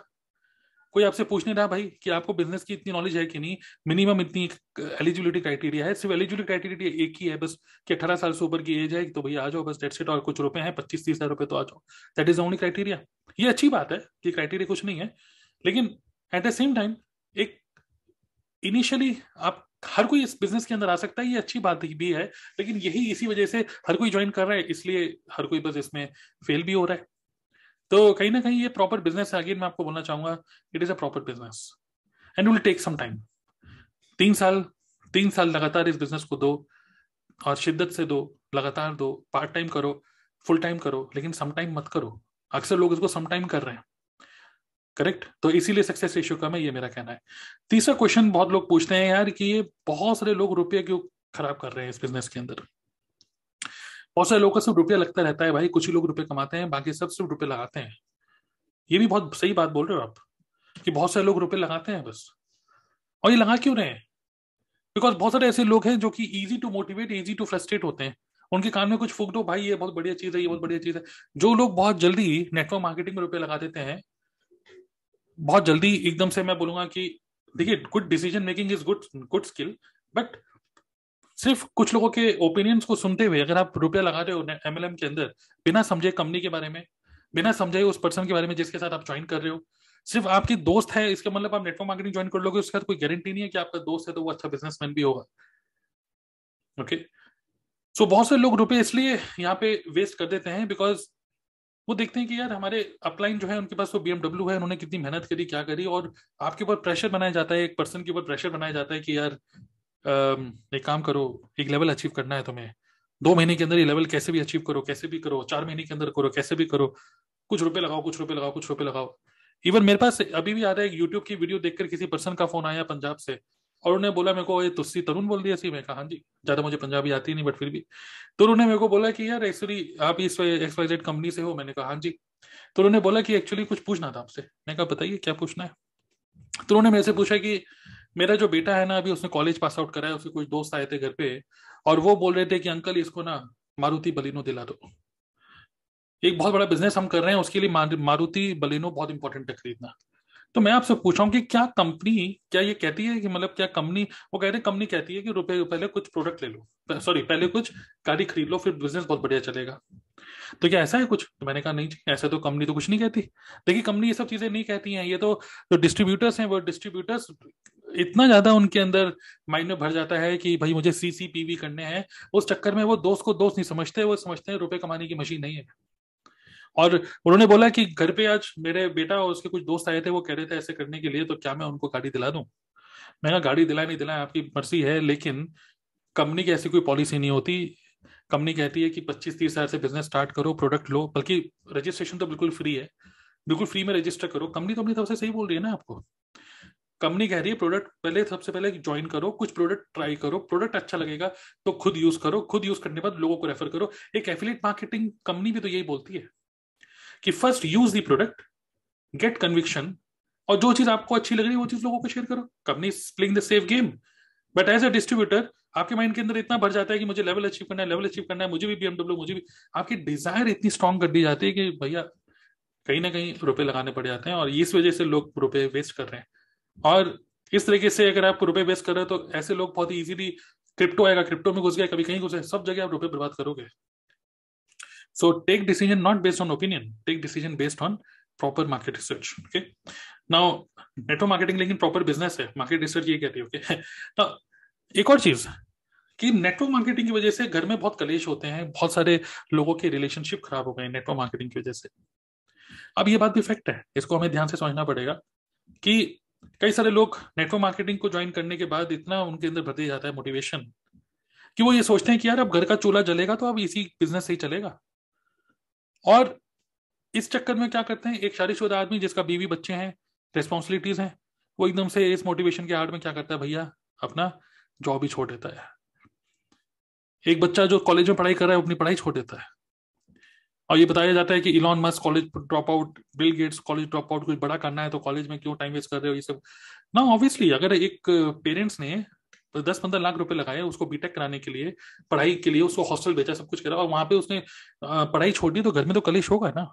कोई आपसे पूछ नहीं रहा भाई कि आपको बिजनेस की इतनी नॉलेज है कि नहीं। मिनिमम इतनी एलिजिबिलिटी क्राइटेरिया है, सिर्फ एलिजिबिलिटी क्राइटेरिया एक ही है बस, कि अठारह साल से ऊपर की एज है तो भैया आ जाओ बस, डेट्स इट। और कुछ रुपए हैं, पच्चीस तीस हजार रुपए, तो आ जाओ, दैट इज ओनली क्राइटेरिया। ये अच्छी बात है कि क्राइटेरिया कुछ नहीं है, लेकिन एट द सेम टाइम एक इनिशियली आप, हर कोई इस बिजनेस के अंदर आ सकता है, ये अच्छी बात भी है। लेकिन यही, इसी वजह से हर कोई ज्वाइन कर रहा है, इसलिए हर कोई बस इसमें फेल भी हो रहा है। तो कहीं ना कहीं ये प्रॉपर बिजनेस है, अगेन मैं आपको बोलना चाहूंगा, it is a proper business and will take some time. तीन साल तीन साल लगातार इस बिजनेस को दो, और शिद्दत से दो, लगातार दो, पार्ट टाइम करो, फुल टाइम करो, लेकिन सम टाइम मत करो। अक्सर लोग इसको सम टाइम कर रहे हैं, करेक्ट? तो इसीलिए सक्सेस रेशियो कम है, ये मेरा कहना है। तीसरा क्वेश्चन बहुत लोग पूछते हैं यार कि ये बहुत सारे लोग रुपये क्यों खराब कर रहे हैं इस बिजनेस के अंदर। बहुत सारे लोगों का सिर्फ रुपया लगता रहता है भाई, कुछ ही लोग रुपये कमाते हैं, बाकी सब सिर्फ रुपये लगाते हैं। ये भी बहुत सही बात बोल रहे हो आप कि बहुत सारे लोग रुपये लगाते हैं बस, और ये लगा क्यों रहे हैं? बिकॉज बहुत सारे ऐसे लोग हैं जो कि easy to motivate, easy to frustrate होते हैं। उनके कान में कुछ फूंक दो, भाई ये बहुत बढ़िया चीज़ है, ये बहुत बढ़िया चीज़ है। जो लोग बहुत जल्दी नेटवर्क मार्केटिंग में रुपये लगा देते हैं, बहुत जल्दी एकदम से, मैं बोलूंगा कि देखिए, good decision making is good good skill, but सिर्फ कुछ लोगों के ओपिनियंस को सुनते हुए अगर आप रुपया लगा रहे हो एमएलएम के अंदर, बिना समझे कंपनी के बारे में, बिना समझे उस पर्सन के बारे में जिसके साथ आप ज्वाइन कर रहे हो, सिर्फ आपके दोस्त है, इसका मतलब आप नेटवर्क मार्केटिंग ज्वाइन कर लोगे, उसके साथ कोई गारंटी नहीं है कि आपका दोस्त है तो वो अच्छा बिजनेसमैन भी होगा। ओके, सो बहुत से लोग रुपये इसलिए यहाँ पे वेस्ट कर देते हैं बिकॉज वो देखते हैं कि यार हमारे अपलाइन जो है उनके पास वो बीएमडब्ल्यू है, उन्होंने कितनी मेहनत करी, क्या करी, और आपके ऊपर प्रेशर बनाया जाता है, एक पर्सन के ऊपर प्रेशर बनाया जाता है कि यार एक काम करो, एक लेवल अचीव करना है तुम्हें, दो महीने के अंदर ये लेवल कैसे भी अचीव करो, कैसे भी करो, चार महीने के अंदर करो, कैसे भी करो, कुछ रुपये लगाओ, कुछ रुपये लगाओ, कुछ रुपये लगाओ। इवन मेरे पास अभी भी आ रहा है, यूट्यूब की वीडियो देखकर किसी पर्सन का फोन आया पंजाब से, और उन्होंने बोला मेरे को, ये तुस्सी तरुण बोल दिया सी। मैं कहा हाँ जी, ज़्यादा मुझे पंजाबी आती नहीं, बट फिर भी। तो उन्होंने मेरे को बोला कि यार एक्चुअली आप इस एक्स वाई जेड कंपनी से हो। मैंने कहा हाँ जी। तो उन्होंने बोला कि एक्चुअली कुछ पूछना था आपसे। मैंने कहा बताइए क्या पूछना है। तो उन्होंने मेरे से पूछा कि मेरा जो बेटा है ना, अभी उसने कॉलेज पास आउट कराया, उसके कुछ दोस्त आए थे घर पे और वो बोल रहे थे कि अंकल इसको ना मारुति बलेनो दिला दो, एक बहुत बड़ा बिजनेस हम कर रहे हैं, उसके लिए मारुति बलेनो बहुत इंपॉर्टेंट है खरीदना। तो मैं आपसे पूछ रहा हूँ कि क्या कंपनी क्या ये कहती है कि मतलब क्या कंपनी वो कह रहे कंपनी कहती है कि रुपए पहले कुछ प्रोडक्ट ले लो सॉरी पहले कुछ गाड़ी खरीद लो फिर बिजनेस बहुत बढ़िया चलेगा। तो क्या ऐसा है कुछ? तो मैंने कहा नहीं ऐसा तो कंपनी तो कुछ नहीं कहती। देखिए कंपनी ये सब चीजें नहीं कहती हैं, ये तो जो डिस्ट्रीब्यूटर्स हैं वो डिस्ट्रीब्यूटर्स इतना ज्यादा उनके अंदर माइंड में भर जाता है कि भाई मुझे सीसीपीवी करने हैं, उस चक्कर में वो दोस्त को दोस्त नहीं समझते, वो समझते हैं रुपए कमाने की मशीन नहीं है। और उन्होंने बोला कि घर पे आज मेरे बेटा और उसके कुछ दोस्त आए थे, वो कह रहे थे ऐसे करने के लिए, तो क्या मैं उनको गाड़ी दिला दूं? मैं कहा गाड़ी दिला नहीं दिला आपकी मर्जी है, लेकिन कंपनी की ऐसी कोई पॉलिसी नहीं होती। कंपनी कहती है कि पच्चीस तीस हजार से बिजनेस स्टार्ट करो, प्रोडक्ट लो, बल्कि रजिस्ट्रेशन तो बिल्कुल फ्री है, बिल्कुल फ्री में रजिस्टर करो। कंपनी तो अपनी तरफ से सही बोल रही है ना आपको। कंपनी कह रही है प्रोडक्ट पहले सबसे पहले ज्वाइन करो, कुछ प्रोडक्ट ट्राई करो, प्रोडक्ट अच्छा लगेगा तो खुद यूज करो, खुद यूज करने के बाद लोगों को रेफर करो। एक एफिलिएट मार्केटिंग कंपनी भी तो यही बोलती है कि first use the product, get conviction, और जो चीज आपको अच्छी लग रही है वो चीज लोगों को शेयर करो। Company is playing the safe game, but as a distributor आपके माइंड के अंदर इतना भर जाता है कि मुझे लेवल अचीव करना है, लेवल अचीव करना है, मुझे भी बीएमडब्ल्यू, मुझे भी, आपकी डिजायर इतनी स्ट्रांग कर दी जाती है कि भैया कहीं ना कहीं रुपए लगाने पड़ जाते हैं, और इस वजह से लोग रुपए वेस्ट कर रहे हैं। और इस तरीके से अगर आप रुपए वेस्ट कर रहे हो तो ऐसे लोग बहुत ईजिली, क्रिप्टो आएगा, क्रिप्टो में घुस गए, कभी कहीं घुस गए, सब जगह आप रुपए बर्बाद करोगे। So take decision not based on opinion, take decision based on proper market research. Okay. Now network marketing लेकिन proper business है, market research ये कहती है। Okay. Now एक और चीज कि नेटवर्क मार्केटिंग की वजह से घर में बहुत कलेश होते हैं, बहुत सारे लोगों के रिलेशनशिप खराब हो गए नेटवर्क मार्केटिंग की वजह से। अब ये बात भी फैक्ट है, इसको हमें ध्यान से समझना पड़ेगा कि कई सारे लोग नेटवर्क मार्केटिंग को ज्वाइन करने के बाद इतना उनके अंदर भर दिया जाता है मोटिवेशन कि वो ये सोचते हैं कि यार अब घर का चूल्हा जलेगा तो अब इसी बिजनेस से ही चलेगा। और इस चक्कर में क्या करते हैं, एक शादीशुदा आदमी जिसका बीवी बच्चे हैं, रिस्पॉन्सिबिलिटीज हैं, वो एकदम से इस मोटिवेशन के आड़ में क्या करता है, भैया अपना जॉब ही छोड़ देता है। एक बच्चा जो कॉलेज में पढ़ाई कर रहा है अपनी पढ़ाई छोड़ देता है। और ये बताया जाता है कि Elon Musk college drop out, Bill Gates college drop out, कुछ बड़ा करना है तो कॉलेज में क्यों टाइम वेस्ट कर रहे हो ये सब। ना ऑब्वियसली अगर एक पेरेंट्स ने दस पंद्रह लाख रुपए लगाए उसको बीटेक कराने के लिए, पढ़ाई के लिए, उसको हॉस्टल भेजा, सब कुछ करा, और वहां पे उसने पढ़ाई छोड़ दी, तो घर में तो कलेश होगा ना।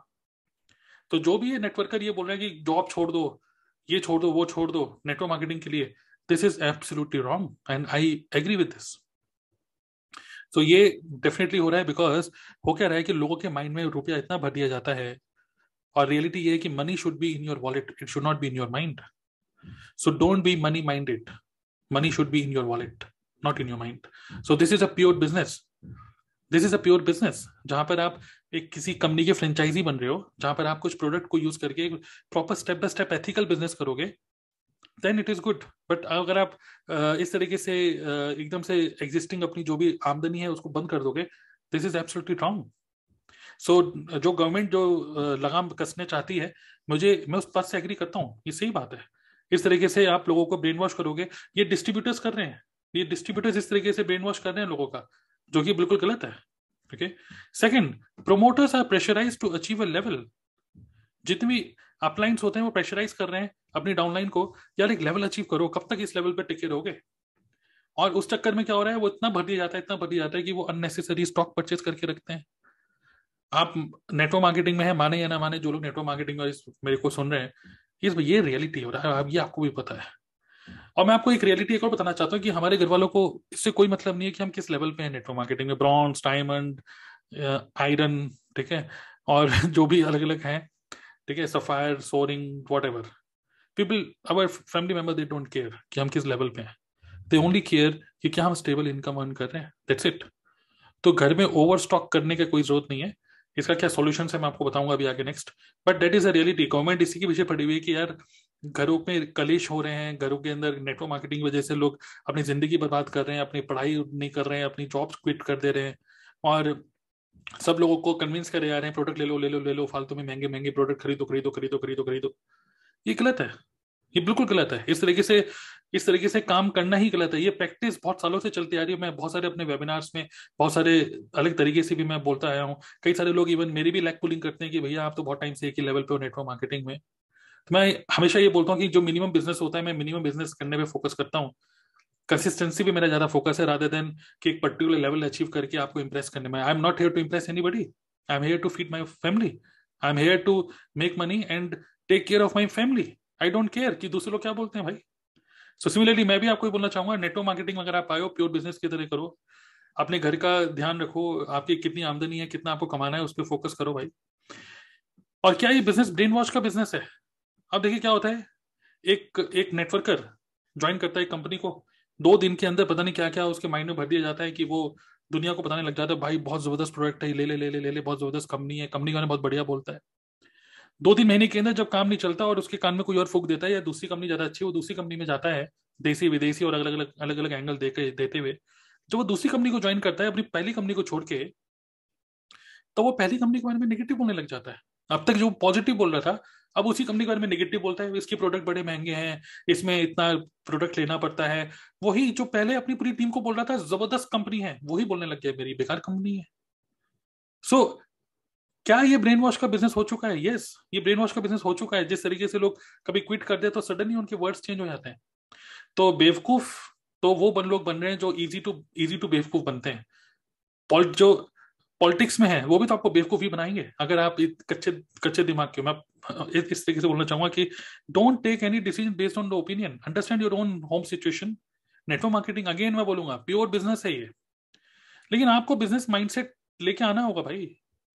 तो जो भी ये नेटवर्कर ये बोल रहे हैं कि जॉब छोड़ दो, ये छोड़ दो, वो छोड़ दो नेटवर्क मार्केटिंग के लिए, this is absolutely wrong and I agree with this. तो ये डेफिनेटली हो रहा है बिकॉज हो क्या रहा है कि लोगों के माइंड में रुपया इतना भर दिया जाता है, और रियलिटी ये है कि money should be in your wallet, it should not be in your mind. So don't be money minded, money should be in your wallet, not in your mind. So this is a pure business, this is a pure business जहां पर आप एक किसी company के franchise बन रहे हो, जहां पर आप कुछ प्रोडक्ट को यूज करके proper step by step ethical business करोगे, then it is good. But अगर आप इस तरीके से एकदम से एग्जिस्टिंग अपनी जो भी आमदनी है उसको बंद कर दोगे, this is absolutely wrong. So जो गवर्नमेंट जो लगाम कसने चाहती है, मुझे मैं उस बात से एग्री करता हूँ, ये सही बात है। इस तरीके से आप लोगों को ब्रेन वॉश करोगे, ये डिस्ट्रीब्यूटर्स कर रहे हैं, ये डिस्ट्रीब्यूटर्स इस तरीके से ब्रेन वॉश कर रहे हैं लोगों का, जो कि बिल्कुल गलत है। Okay, second, promoters are pressurised to achieve a level. जितने भी अपलाइंस होते हैं वो प्रेशराइज कर रहे हैं अपनी डाउनलाइन को, यार एक लेवल अचीव करो, कब तक इस लेवल पर टिके रहोगे। और उस चक्कर में क्या हो रहा है, वो इतना भर दिया जाता है, इतना भर दिया जाता है कि वो अननेसेसरी स्टॉक परचेज करके रखते हैं। आप नेटवर्क मार्केटिंग में है, माने या ना माने, जो लोग नेटवर्क मार्केटिंग में मेरे को सुन रहे हैं, ये रियलिटी हो रहा है, ये आपको भी पता है। और मैं आपको एक रियलिटी एक और बताना चाहता हूँ कि हमारे घर वालों को इससे कोई मतलब नहीं है कि हम किस लेवल पे हैं नेटवर्क मार्केटिंग में, ब्रॉन्ज, डायमंड, आयरन, ठीक है, और जो भी अलग अलग हैं, ठीक है, sapphire, soaring, whatever. People, our family member, they don't care कि हम किस लेवल पे हैं, दे ओनली केयर कि क्या हम स्टेबल इनकम अर्न कर रहे हैं, दैट्स इट। तो घर में ओवर स्टॉक करने की कोई जरूरत नहीं है। इसका क्या सोल्यूशन है मैं आपको बताऊंगा अभी आगे next, but that is a reality. Government इसी के पीछे पड़ी हुई है कि यार घरों में कलेश हो रहे हैं, घरों के अंदर नेटवर्क मार्केटिंग की वजह से लोग अपनी जिंदगी बर्बाद कर रहे हैं, अपनी पढ़ाई नहीं कर रहे हैं, अपनी जॉब्स क्विट कर दे रहे हैं, और सब लोगों को कन्विंस करे जा रहे हैं प्रोडक्ट ले लो ले लो ले लो, फालतू में महंगे महंगे प्रोडक्ट खरीदो खरीदो खरीदो खरीदो खरीदो। ये गलत है, ये बिल्कुल गलत है। इस तरीके से इस तरीके से काम करना ही गलत है। ये प्रैक्टिस बहुत सालों से चलती आ रही है। मैं बहुत सारे अपने वेबिनार्स में बहुत सारे अलग तरीके से भी मैं बोलता आया हूँ। कई सारे लोग इवन मेरी भी लैग पुलिंग करते हैं कि भैया आप तो बहुत टाइम से एक ही लेवल पे हो नेटवर्क मार्केटिंग में। तो मैं हमेशा ये बोलता हूँ कि जो मिनिमम बिजनेस होता है, मैं मिनिमम बिजनेस करने पर फोकस करता हूँ। कंसिस्टेंसी भी मेरा ज्यादा फोकस है, रादर देन कि एक पर्टिकुलर लेवल अचीव करके आपको इम्प्रेस करने में। I am not here to impress anybody, I am here to feed my family, I am here to make money and take care of my family. I don't care कि दूसरे लोग क्या बोलते हैं भाई। सो सिमिलरली मैं भी आपको ये बोलना चाहूंगा, नेटवर्क मार्केटिंग अगर आप आयो प्योर बिजनेस की तरह करो, अपने घर का ध्यान रखो, आपकी कितनी आमदनी है, कितना आपको कमाना है, उस पर फोकस करो भाई। और क्या ये बिजनेस ब्रेन वॉश का बिजनेस है? अब देखिए क्या होता है, एक एक नेटवर्कर ज्वाइन करता है कंपनी को, दो दिन के अंदर पता नहीं क्या क्या उसके माइंड में भर दिया जाता है कि वो दुनिया को बताने लग जाता है भाई बहुत जबरदस्त प्रोडक्ट है, ले ले ले ले ले ले बहुत जबरदस्त कंपनी है, कंपनी का बहुत बढ़िया बोलता है। दो तीन महीने के अंदर जब काम नहीं चलता और उसके कान में कोई और फूंक देता है या दूसरी कंपनी ज्यादा अच्छी, वो दूसरी कंपनी में जाता है, देसी विदेशी और अलग अलग अलग अलग एंगल देकर देते हुए। जब वो दूसरी कंपनी को ज्वाइन करता है अपनी पहली कंपनी को छोड़ के, तो वो पहली कंपनी के बारे में नेगेटिव बोलने लग जाता है। अब तक जो पॉजिटिव बोल रहा था, अब उसी कंपनी के बारे में नेगेटिव बोलता है, इसके प्रोडक्ट बड़े महंगे हैं, इसमें इतना प्रोडक्ट लेना पड़ता है। वही जो पहले अपनी पूरी टीम को बोल रहा था जबरदस्त कंपनी है, वही बोलने लग गया मेरी बेकार कंपनी है। सो so, क्या ये ब्रेन वॉश का बिजनेस हो चुका है? यस yes, ये ब्रेन वॉश का बिजनेस हो चुका है। जिस तरीके से लोग कभी क्विट कर दे तो सडनली उनके वर्ड्स चेंज हो जाते हैं। तो बेवकूफ तो वो बन लोग बन रहे हैं जो इजी टू इजी टू बेवकूफ बनते हैं। पॉल जो पॉलिटिक्स में है वो भी तो आपको बेवकूफ ही बनाएंगे अगर आप कच्चे कच्चे दिमाग के। मैं इस तरीके से बोलना चाहूंगा कि don't take any decision based on the opinion, understand your own home situation. Network marketing again मैं बोलूंगा प्योर बिजनेस है ये, लेकिन आपको बिजनेस माइंडसेट लेके आना होगा भाई,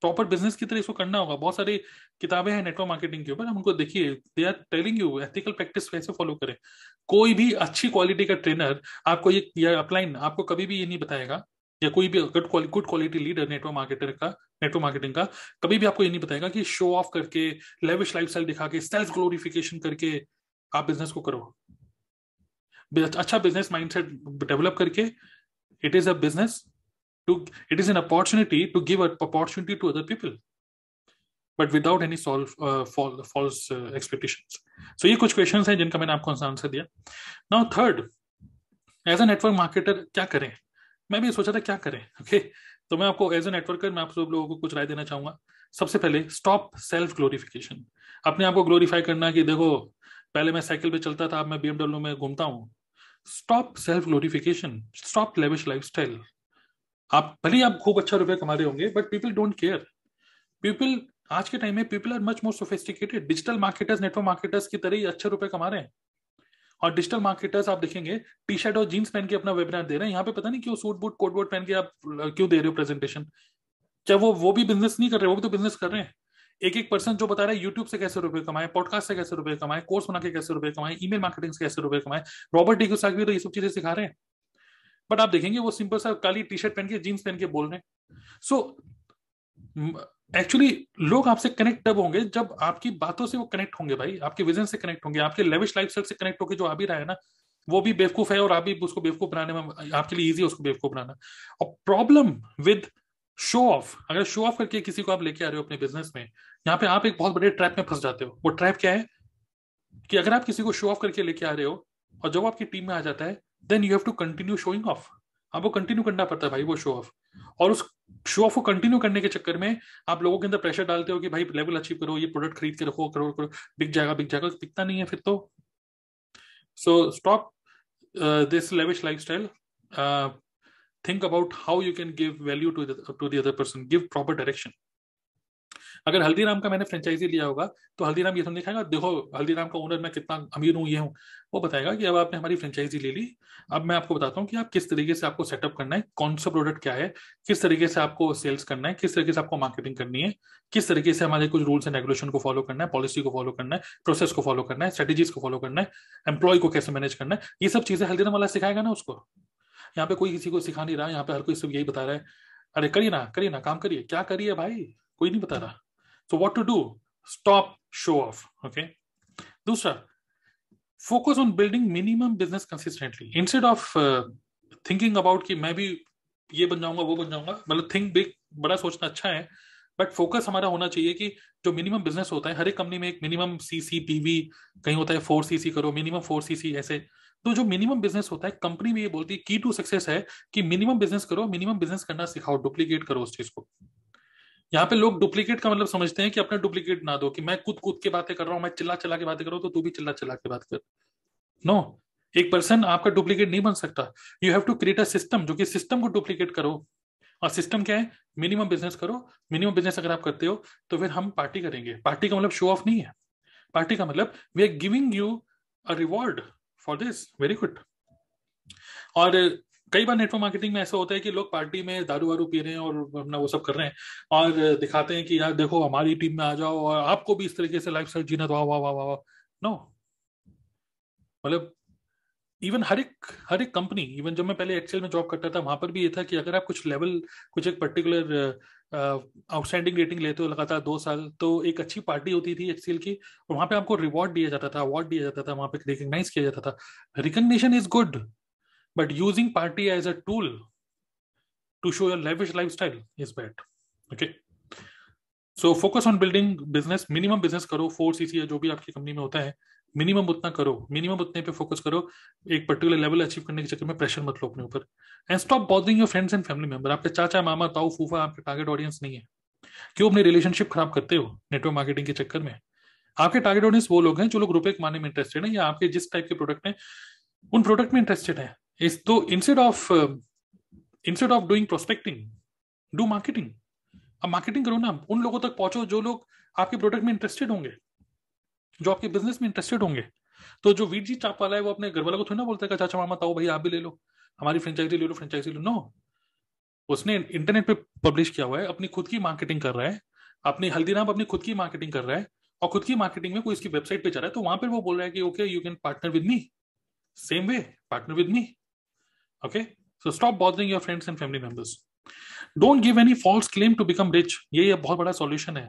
प्रॉपर बिजनेस की तरह इसको करना होगा। बहुत सारी किताबें हैं नेटवर्क मार्केटिंग के ऊपर, हम उनको देखिए, they are telling you ethical practice कैसे फॉलो करें। कोई भी अच्छी क्वालिटी का ट्रेनर आपको ये या अपलाइन आपको कभी भी ये नहीं बताएगा, या कोई भी good quality leader network marketer का नेटवर्क मार्केटिंग का कभी भी आपको ये नहीं बताएगा कि शो ऑफ करके, लेविश लाइफस्टाइल दिखा के, सेल्फ ग्लोरिफिकेशन करके आप बिजनेस को करो। अच्छा बिजनेस माइंडसेट डेवलप करके it is a business to it is an opportunity to give an opportunity to other people but without any solve, uh, false, false uh, expectations. So ये कुछ questions हैं जिनका मैंने आपको आंसर दिया। Now third, as a network marketer क्या करें, मैं भी सोचा था क्या करें। Okay okay? तो मैं आपको as a networker मैं आप सब लोगों को कुछ राय देना चाहूंगा। सबसे पहले stop self glorification, अपने आप को ग्लोरीफाई करना कि देखो पहले मैं साइकिल पे चलता था, अब मैं B M W में घूमता हूँ। Stop self glorification, stop lavish lifestyle। आप भले आप खूब अच्छा रुपये कमा रहे होंगे but people don't care. People आज के टाइम में people are much more sophisticated. Digital marketers network marketers की तरह ही अच्छे रुपए कमा रहे हैं, और डिजिटल मार्केटर्स आप देखेंगे टी शर्ट और जीन्स पहन के अपना वेबिनार दे रहे हैं। यहाँ पे पता नहीं क्यों सूट बूट कोट बूट पहन के आप क्यों दे रहे हो प्रेजेंटेशन? क्या वो वो भी बिजनेस नहीं कर रहे? वो भी तो बिजनेस कर रहे हैं। एक एक पर्सन जो बता रहा है यूट्यूब से कैसे रुपए कमाए, पॉडकास्ट से कैसे रुपए कमाए, कोर्स बना के कैसे रुपए कमाए, ईमेल मार्केटिंग से कैसे रुपए कमाए। रॉबर्ट डिकोसा भी तो ये सब चीजें सिखा रहे हैं, बट आप देखेंगे वो सिंपल सा काली टी शर्ट पहन के जीन्स पहन के बोल रहे हैं। सो एक्चुअली लोग आपसे कनेक्ट तब होंगे जब आपकी बातों से वो कनेक्ट होंगे भाई, आपके विजन से कनेक्ट होंगे, आपके लेविश लाइफस्टाइल से कनेक्ट होकर जो आ भी रहा है ना वो भी बेवकूफ है, और आप भी उसको बेवकूफ बनाने में आपके लिए ईजी है उसको बेवकूफ बनाना। और प्रॉब्लम विद शो ऑफ, अगर शो ऑफ करके किसी को आप लेके आ रहे हो अपने बिजनेस में, यहाँ पे आप एक बहुत बड़े ट्रैप में फंस जाते हो। वो ट्रैप क्या है कि अगर आप किसी को शो ऑफ करके लेके आ रहे हो और जब आपकी टीम में आ जाता है then you have to continue showing off, आपको कंटिन्यू करना पड़ता है भाई वो शो ऑफ। और उस शो ऑफ को कंटिन्यू करने के चक्कर में आप लोगों के अंदर प्रेशर डालते हो कि भाई लेवल अचीव करो, ये प्रोडक्ट खरीद के रखो, करो करो, बिक जाएगा बिक जाएगा बिकता नहीं है फिर तो। So stop this lavish lifestyle, think about how you can give value to to the other person, give proper direction. अगर हल्दीराम का मैंने फ्रेंचाइजी लिया होगा तो हल्दीराम ये तो नहीं दिखाएगा देखो हल्दीराम का ओनर मैं कितना अमीर हूँ, ये हूँ। वो बताएगा कि अब आपने हमारी फ्रेंचाइजी ले ली, अब मैं आपको बताता हूँ कि आप किस तरीके से आपको सेटअप करना है, कौन सा प्रोडक्ट क्या है, किस तरीके से आपको सेल्स करना है, किस तरीके से आपको मार्केटिंग करनी है, किस तरीके से हमारे कुछ रूल्स एंड रेगुलेशन को फॉलो करना है, पॉलिसी को फॉलो करना है, प्रोसेस को फॉलो करना है, स्ट्रेटेजीज को फॉलो करना है, एम्प्लॉय को कैसे मैनेज करना है। ये सब चीजें हल्दीराम वाला सिखाएगा ना उसको। यहाँ पे कोई किसी को सिखा नहीं रहा, यहाँ पे हर कोई सब यही बता रहा है अरे करिए ना करिए ना काम करिए, क्या करिए भाई, कोई नहीं बता रहा। So what to do? Stop show off. Okay. Dusra, focus on building minimum business consistently. Instead of uh, thinking about कि मैं भी ये बन जाऊंगा वो बन जाऊंगा, मतलब think big, बड़ा सोचना अच्छा है, but focus हमारा होना चाहिए कि जो minimum business होता है हर एक कंपनी में एक minimum C C P V कहीं होता है four C C करो, minimum four C C ऐसे। तो जो मिनिमम बिजनेस होता है कंपनी भी ये बोलती है की टू सक्सेस है कि मिनिमम बिजनेस करो, मिनिमम बिजनेस करना सिखाओ, डुप्लीकेट करो उस चीज को। यहाँ पे लोग डुप्लीकेट का मतलब समझते हैं कि अपना डुप्लीकेट ना दो, कि मैं कूद कूद के बातें कर रहा हूँ, मैं चिल्ला चिल्ला के बातें कर रहा हूँ तो तू भी चिल्ला चिल्ला के बात कर। नो, एक पर्सन आपका डुप्लीकेट नहीं बन सकता। You have to create a system, जो कि सिस्टम को डुप्लीकेट करो। और सिस्टम क्या है? मिनिमम बिजनेस करो। मिनिमम बिजनेस अगर आप करते हो तो फिर हम पार्टी करेंगे। पार्टी का मतलब शो ऑफ नहीं है, पार्टी का मतलब we are giving you a reward for this, very good. और कई बार नेटवर्क मार्केटिंग में ऐसा होता है कि लोग पार्टी में दारू वारू पी रहे हैं और अपना वो सब कर रहे हैं और दिखाते हैं कि यार देखो हमारी टीम में आ जाओ और आपको भी इस तरीके से लाइफस्टाइल जीना, तो वाह वाह वाह वाह। नो, मतलब इवन हर एक हर एक कंपनी, इवन जब मैं पहले एक्सेल में जॉब करता था वहां पर भी ये था कि अगर आप कुछ लेवल, कुछ एक पर्टिकुलर आउटस्टैंडिंग रेटिंग लेते हो लगातार दो साल, तो एक अच्छी पार्टी होती थी एक्सेल की और वहां पे आपको रिवॉर्ड दिया जाता था, अवार्ड दिया जाता था, वहां पे रिकग्नाइज किया जाता था। Recognition is good but using party as a tool to show your lavish lifestyle is bad. Okay, so focus on building business, minimum business करो, फोर सीसी या जो भी आपकी कंपनी में होता है मिनिमम उतना करो, मिनिमम उतने पे फोकस करो, एक पर्टिकुलर लेवल अचीव करने के चक्कर में प्रेशर मत लो अपने ऊपर। And stop bothering your friends and family member. आपके चाचा मामा ताऊ फूफा आपके टारगेट ऑडियंस नहीं है, क्यों अपनी रिलेशनशिप खराब करते हो नेटवर्क मार्केटिंग के चक्कर में? आपके टारगेट ऑडियंस वो लोग हैं जो लोग रुपए कमाने में इंटरेस्टेड हैं या आपके जिस टाइप के प्रोडक्ट हैं उन प्रोडक्ट में इंटरेस्टेड हैं। इस तो instead of instead of doing prospecting do marketing. अब मार्केटिंग करो ना, उन लोगों तक पहुंचो जो लोग आपके प्रोडक्ट में इंटरेस्टेड होंगे, जो आपके बिजनेस में इंटरेस्टेड होंगे। तो जो वीर जी चाप वाला है वो अपने घर वालों को थोड़ी ना बोलता है चाचा मामा ताऊ भाई आप भी ले लो, हमारी फ्रेंचाइजी ले लो, फ्रेंचाइजी ले लो। नो, उसने इंटरनेट पे पब्लिश किया हुआ है, अपनी खुद की मार्केटिंग कर रहा है, अपनी हल्दीराम अपनी खुद की मार्केटिंग कर रहा है और खुद की मार्केटिंग में कोई इसकी वेबसाइट पे जा रहा है तो वहां पर वो बोल रहा है कि okay you can partner with me, same way partner with me. Okay, so stop bothering your friends and family members. Don't give any false claim to become rich, ये बहुत बड़ा सॉल्यूशन है।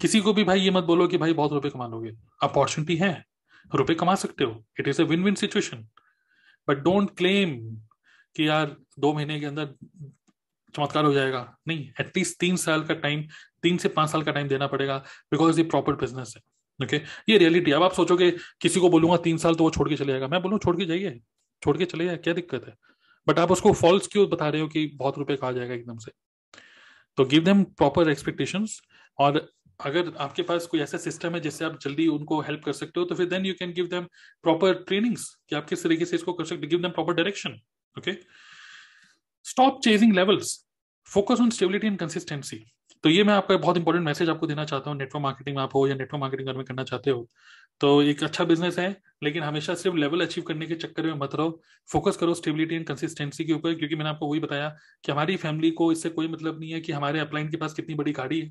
किसी को भी भाई ये मत बोलो कि भाई बहुत रुपए कमा लोगे, अपॉर्चुनिटी है, रुपए कमा सकते हो, it is a win win situation. But don't claim कि यार दो महीने के अंदर चमत्कार हो जाएगा, नहीं, एटलीस्ट तीन साल का टाइम, तीन से पांच साल का टाइम देना पड़ेगा बिकॉज ये प्रॉपर बिजनेस है। ओके, ये रियलिटी। अब आप सोचोगे किसी को बोलूंगा तीन साल तो वो छोड़ के चले जाएगा, मैं बोलूँ छोड़ के जाइए, छोड़ के चले जाए, क्या दिक्कत है? बट आप उसको फॉल्स क्यों बता रहे हो कि बहुत रुपए कहा जाएगा एकदम से? तो गिव देम प्रॉपर एक्सपेक्टेशंस। और अगर आपके पास कोई ऐसा सिस्टम है जिससे आप जल्दी उनको हेल्प कर सकते हो तो फिर then you can give them proper trainings कि आप किस तरीके से इसको कर सकते, give them proper direction. Okay, stop chasing levels, focus on stability and consistency. तो ये मैं आपका बहुत इंपॉर्टेंट मैसेज आपको देना चाहता हूँ। नेटवर्क मार्केटिंग में आप हो या नेटवर्क मार्केटिंग अगर में करना चाहते हो तो एक अच्छा बिजनेस है, लेकिन हमेशा सिर्फ लेवल अचीव करने के चक्कर में मत रहो, फोकस करो स्टेबिलिटी एंड कंसिस्टेंसी के ऊपर। क्योंकि मैंने आपको वही बताया कि हमारी फैमिली को इससे कोई मतलब नहीं है कि हमारे अपलाइन के पास कितनी बड़ी गाड़ी है,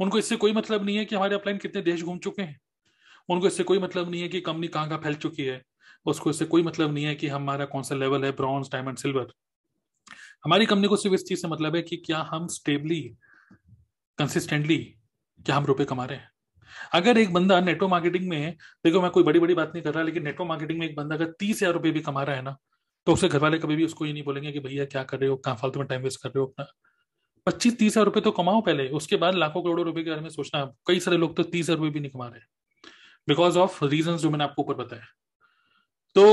उनको इससे कोई मतलब नहीं है कि हमारे अपलाइन कितने देश घूम चुके हैं, उनको इससे कोई मतलब नहीं है कि कंपनी कहाँ कहाँ फैल चुकी है, उसको इससे कोई मतलब नहीं है कि हमारा कौन सा लेवल है, ब्रॉन्ज, डायमंड, सिल्वर। हमारी कंपनी को सिर्फ इस चीज से मतलब है कि क्या हम स्टेबली, कंसिस्टेंटली क्या हम रुपए कमा रहे हैं। अगर एक बंदा नेटवर्क मार्केटिंग में, देखो मैं कोई बड़ी बड़ी बात नहीं कर रहा, लेकिन नेटवर्क मार्केटिंग में एक बंदा अगर तीस हजार रुपये भी कमा रहा है ना तो उसके घर वाले कभी भी उसको ये नहीं बोलेंगे कि भैया क्या कर रहे हो, कहाँ फालतू में टाइम वेस्ट कर रहे हो अपना। पच्चीस तीस हजार रुपये तो कमाओ पहले, उसके बाद लाखों करोड़ों रुपए के बारे में सोचना। कई सारे लोग तो तीस हजार रुपये भी नहीं कमा रहे बिकॉज ऑफ रीजंस जो मैंने आपको ऊपर बताया। तो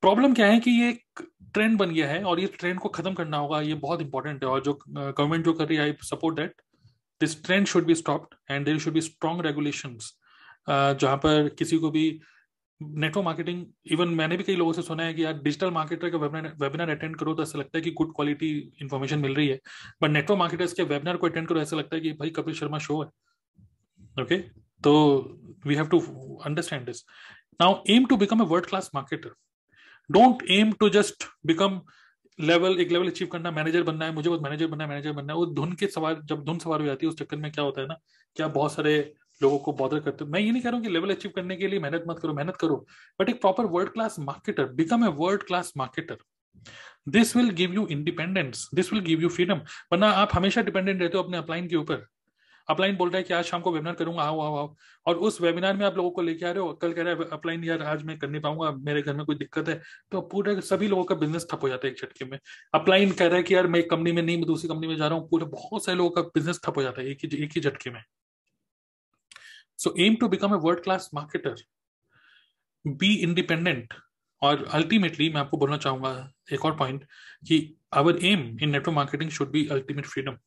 प्रॉब्लम क्या है कि ये एक ट्रेंड बन गया है और ये ट्रेंड को खत्म करना होगा, ये बहुत इंपॉर्टेंट है। और जो गवर्नमेंट जो कर रही है, I support that, this trend should be stopped and there should be strong regulations जहाँ पर किसी को भी नेटवर्क मार्केटिंग। इवन मैंने भी कई लोगों से सुना है कि यार डिजिटल मार्केटर का वेबिनार वेबिनार अटेंड करो तो ऐसा लगता है कि गुड क्वालिटी इन्फॉर्मेशन मिल रही है, बट नेटवर्क मार्केटर्स के वेबिनार को अटेंड करो ऐसा लगता है कि भाई कपिल शर्मा शो है। ओके, तो we have to understand this. Now M to become a world class marketer, don't M to just become level, एक लेवल अचीव करना, मैनेजर बनना है, मुझे बहुत मैनेजर बनना है, मैनेजर बनना है। वो धुन के सवार, जब धुन सवार हो जाती है उस चक्कर में क्या होता है ना कि आप बहुत सारे लोगों को बॉदर करते हो। मैं ये नहीं कह रहा हूँ कि लेवल अचीव करने के लिए मेहनत मत करो, मेहनत करो, बट एक proper world class marketer, become a world class marketer. This will give you independence, this will give you freedom. वरना आप हमेशा डिपेंडेंट रहते हो अपने अपलाइन के ऊपर। अपलाइन बोल रहा है कि आज शाम को वेबिनार करूंगा, आओ आओ आओ, और उस वेबिनार में आप लोगों को लेके आ रहे हो। कल कह रहा है अपलाइन यार आज मैं कर नहीं पाऊंगा, मेरे घर में कोई दिक्कत है, तो पूरे सभी लोगों का बिजनेस ठप हो जाता है एक झटके में। अपलाइन कह रहा है कि यार मैं कंपनी में नहीं, दूसरी कंपनी में जा रहा हूँ, पूरे बहुत सारे लोगों का बिजनेस ठप हो जाता है एक ही झटके में। So aim to become a world class marketer, be independent। और ultimately मैं आपको बोलना चाहूंगा एक और पॉइंट कि our aim in network marketing should be ultimate freedom।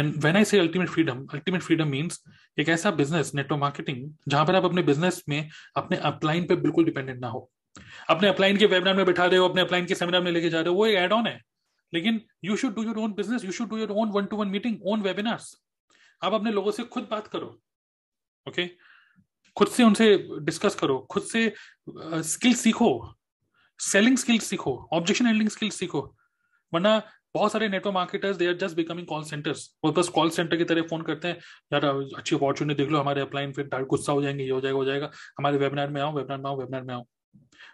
And when I say ultimate freedom, ultimate freedom means एक ऐसा बिजनेस नेटवर्क मार्केटिंग जहां पर आप अपने बिजनेस में अपने अपलाइन पे बिल्कुल डिपेंडेंट ना हो। अपने अपलाइन के वेबिनार में बैठा रहे हो, अपने अपलाइन के सेमिनार में लेके जा रहे हो, वो एक एड ऑन है, लेकिन you should do your own business, you should do your own one to one meeting, own webinars. आप अपने लोगों से खुद बात करो। ओके, खुद से उनसे डिस्कस करो, खुद से स्किल सीखो, सेलिंग स्किल सीखो, ऑब्जेक्शन हैंडलिंग स्किल सीखो, वरना बहुत सारे network marketers they are just becoming call centres. वो बस कॉल सेंटर की तरह फोन करते हैं, यार अच्छी अपॉर्चुनिटी देख लो, हमारे अपलाइन फिर डार्ट गुस्सा हो जाएंगे, ये हो जाएगा हो जाएगा, हमारे वेबिनार में आओ वेबिनार में आओ वेबिनार में आओ,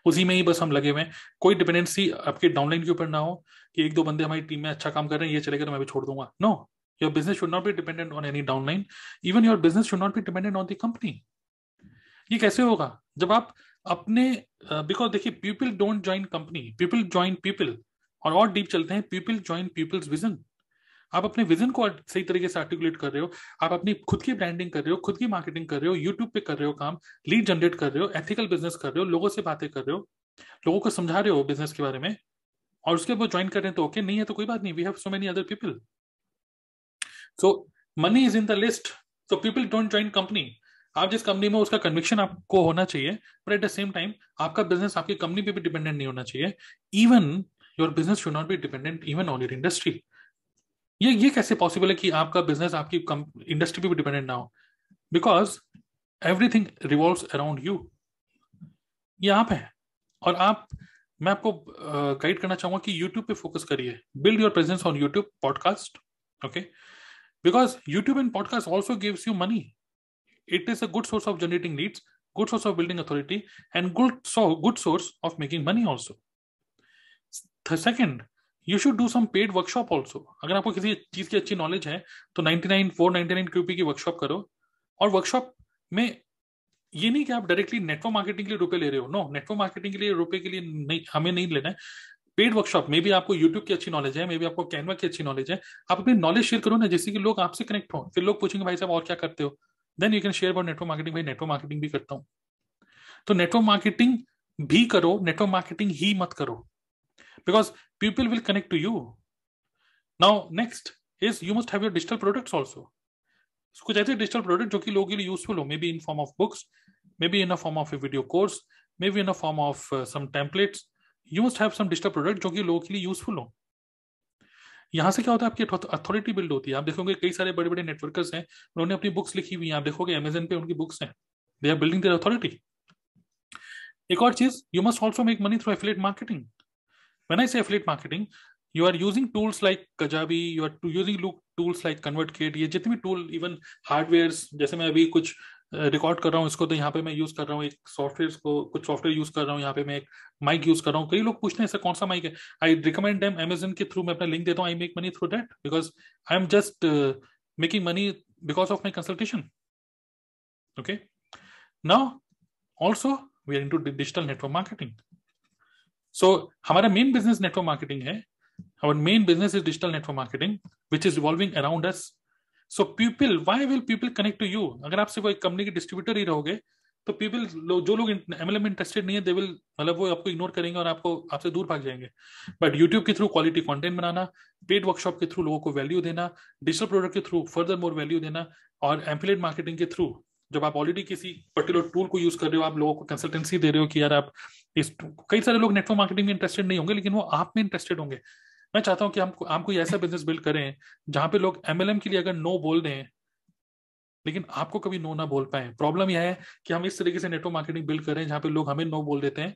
उसी में ही बस हम लगे हुए हैं। कोई डिपेंडेंसी आपके डाउनलाइन के ऊपर ना हो कि एक दो बंदे हमारी टीम में अच्छा काम कर रहे हैं, ये चलेगा तो मैं भी छोड़ दूंगा। No, your business should not be dependent on any downline, even your business should not be dependent on the company. ये कैसे होगा जब आप अपने, बिकॉज देखिए people don't join company, people join people, और और डीप चलते हैं, पीपल ज्वाइन पीपल्स विजन। आप अपने विजन को सही तरीके से आर्टिकुलेट कर रहे हो, आप अपनी खुद की ब्रांडिंग कर रहे हो, खुद की मार्केटिंग कर रहे हो, यूट्यूब पे कर रहे हो काम, लीड जनरेट कर रहे हो, एथिकल बिजनेस कर रहे हो, लोगों से बातें कर रहे हो, लोगों को समझा रहे हो बिजनेस के बारे में, और उसके बाद ज्वाइन कर रहे हैं तो ओके, नहीं है तो कोई बात नहीं, we have so many other people. So money is in the list, so people don't join company. आप जिस कंपनी में, उसका कन्विक्शन आपको होना चाहिए, but at the same time आपका बिजनेस आपकी कंपनी पे भी डिपेंडेंट नहीं होना चाहिए। Even your business should not be dependent even on your industry. ये ये कैसे पॉसिबल है कि आपका बिजनेस आपकी इंडस्ट्री पे भी डिपेंडेंट ना हो? Because everything revolves around you, ये आप हैं। और आप, मैं आपको गाइड uh, करना चाहूंगा कि यूट्यूब पे फोकस करिए, build your presence on YouTube podcast, okay, because YouTube and podcast also gives you money. It is a good source of generating leads, good source of building authority, and good, so good source of making money also. The second, you should do some paid workshop also. अगर आपको किसी चीज़ की अच्छी knowledge है तो निन्यानवे, चार सौ निन्यानवे क्यूपी की वर्कशॉप करो। और वर्कशॉप में ये नहीं कि आप डायरेक्टली नेटवर्क मार्केटिंग के लिए रुपए ले रहे हो, नो, नेटवर्क मार्केटिंग के लिए रुपए के लिए नहीं, हमें नहीं लेना है। पेड वर्कशॉप में भी आपको यूट्यूब की अच्छी नॉलेज है, मे भी आपको कैनवा की अच्छी नॉलेज है, आप अपनी नॉलेज शेयर करो ना, जैसे कि लोग आपसे कनेक्ट हो, फिर लोग पूछेंगे भाई साहब और क्या करते हो, then you can share about network marketing, भाई नेटवर्क मार्केटिंग भी करता हूँ। तो नेटवर्क मार्केटिंग भी करो, नेटवर्क मार्केटिंग ही मत करो, because people will connect to you. Now next is you must have your digital products also, कुछ ऐसे डिजिटल प्रोडक्ट जो कि लोगों के लिए यूजफुल हो, may be in form of books, may be in a form of a video course, may be in a form of some templates. You must have some digital product जो कि लोगों के लिए यूजफुल हो। यहाँ से क्या होता है, आपकी अथॉरिटी बिल्ड होती है। आप देखोगे कई सारे बड़े बड़े नेटवर्कर्स हैं, उन्होंने अपनी बुक्स लिखी हुई हैं, आप देखोगे अमेज़न पे उनकी बुक्स हैं, they are building their authority. एक और चीज, you must also make money through affiliate marketing. When I say affiliate marketing, you are using tools like Kajabi, you are using tools like ConvertKit, ये जितने भी tool, even hardware, जैसे मैं अभी कुछ रिकॉर्ड कर रहा हूँ इसको, तो यहाँ पे मैं यूज कर रहा हूँ एक सॉफ्टवेयर को, कुछ सॉफ्टवेयर यूज कर रहा हूँ, यहाँ पे मैं एक माइक यूज कर रहा हूँ। कई लोग पूछते हैं ऐसा कौन सा माइक है, आई रिकमेंड देम अमेज़न के थ्रू, मैं अपना लिंक देता हूँ, I make money through that because I am just making money because of my consultation. Okay, now also we are into digital network marketing. So हमारा main business network marketing है, our main business is digital network marketing which is revolving around us. So people, why will people connect to you? अगर आपसे वो एक company के distributor ही रहोगे तो people, जो लोग एमएलएम में इंटरेस्टेड नहीं है, दे विल, मतलब वो आपको इग्नोर करेंगे और आपको, आपसे दूर भाग जाएंगे। बट यूट्यूब के थ्रू क्वालिटी कंटेंट बनाना, पेड वर्कशॉप के थ्रू लोगों को वैल्यू देना, डिजिटल प्रोडक्ट के थ्रू फर्दर मोर वैल्यू देना, और एफिलिएट मार्केटिंग के थ्रू जब आप ऑलरेडी किसी पर्टिकुलर टूल को यूज कर रहे हो, आप लोगों को कंसल्टेंसी दे रहे हो कि यार आप इस, कई सारे लोग नेटवर्क मार्केटिंग में इंटरेस्टेड नहीं होंगे लेकिन वो आप में इंटरेस्टेड होंगे। मैं चाहता हूं कि हम हम कोई ऐसा बिजनेस बिल्ड करें जहां पे लोग एमएलएम के लिए अगर नो बोल दें लेकिन आपको कभी नो ना बोल पाए। प्रॉब्लम यह है कि हम इस तरीके से नेटवर्क मार्केटिंग बिल्ड करें जहां पे लोग हमें नो बोल देते हैं,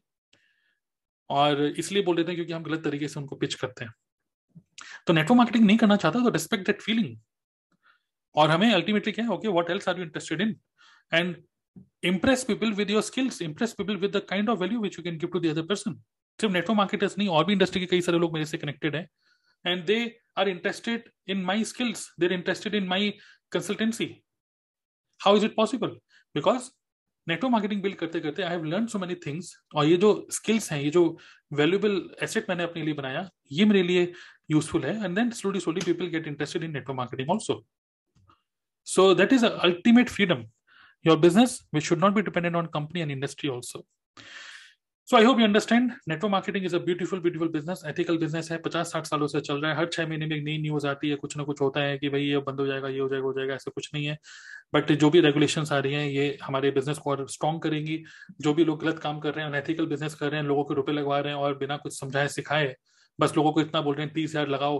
और इसलिए बोल देते हैं क्योंकि हम गलत तरीके से उनको पिच करते हैं। तो नेटवर्क मार्केटिंग नहीं करना चाहता तो रिस्पेक्ट दैट फीलिंग। और हमें अल्टीमेटली क्या है, okay what else are you interested in, and impress people with your skills, impress people with the kind of value which you can give to the other person. सिर्फ network marketers नहीं, और भी industry के कई सारे लोग मेरे से कनेक्टेड हैं, and they are interested in my skills, they are interested in my consultancy. How is it possible? Because network marketing build करते करते I have learn so many things, और ये जो स्किल्स हैं, ये जो वैल्यूएबल एसेट मैंने अपने लिए बनाया, ये मेरे लिए यूजफुल है। And then slowly slowly people get interested in network marketing also. So that is ultimate freedom, your business which should not be dependent on company and industry also. So I hope you understand, network marketing is a beautiful, beautiful business, ethical business है, पचास साठ सालों से चल रहा है, हर छह महीने में एक नई न्यूज आती है, कुछ ना कुछ होता है कि भाई ये बंद हो जाएगा, ये हो जाएगा हो जाएगा, ऐसा कुछ नहीं है। बट जो भी रेगुलेशंस आ रही हैं ये हमारे बिजनेस को और स्ट्रॉन्ग करेंगी। जो भी लोग गलत काम कर रहे हैं, अनएथिकल बिजनेस कर रहे हैं, लोगों को रुपए लगवा रहे हैं और बिना कुछ समझाए सिखाए बस लोगों को इतना बोल रहे हैं तीस हजार लगाओ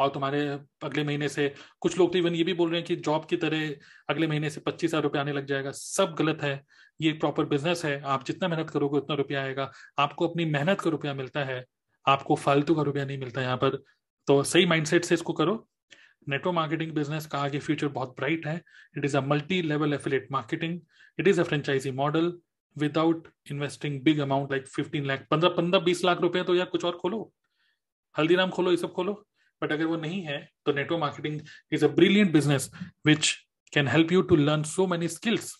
और तुम्हारे अगले महीने से कुछ लोग तो इवन ये भी बोल रहे हैं कि जॉब की तरह अगले महीने से पच्चीस हजार रुपया आने लग जाएगा। सब गलत है, ये प्रॉपर बिजनेस है, आप जितना मेहनत करोगे उतना रुपया आएगा। आपको अपनी मेहनत का रुपया मिलता है, आपको फालतू का रुपया नहीं मिलता यहाँ पर। तो सही माइंडसेट से इसको करो। नेटवर्क मार्केटिंग बिजनेस का आगे फ्यूचर बहुत ब्राइट है। It is a multi level affiliate marketing, it is a franchisee model without investing big amount like fifteen lakh, पंद्रह पंद्रह बीस लाख रुपए। तो यार कुछ और खोलो, हल्दीराम खोलो, ये सब खोलो। बट अगर वो नहीं है तो network marketing is a brilliant business which can help you to learn so many skills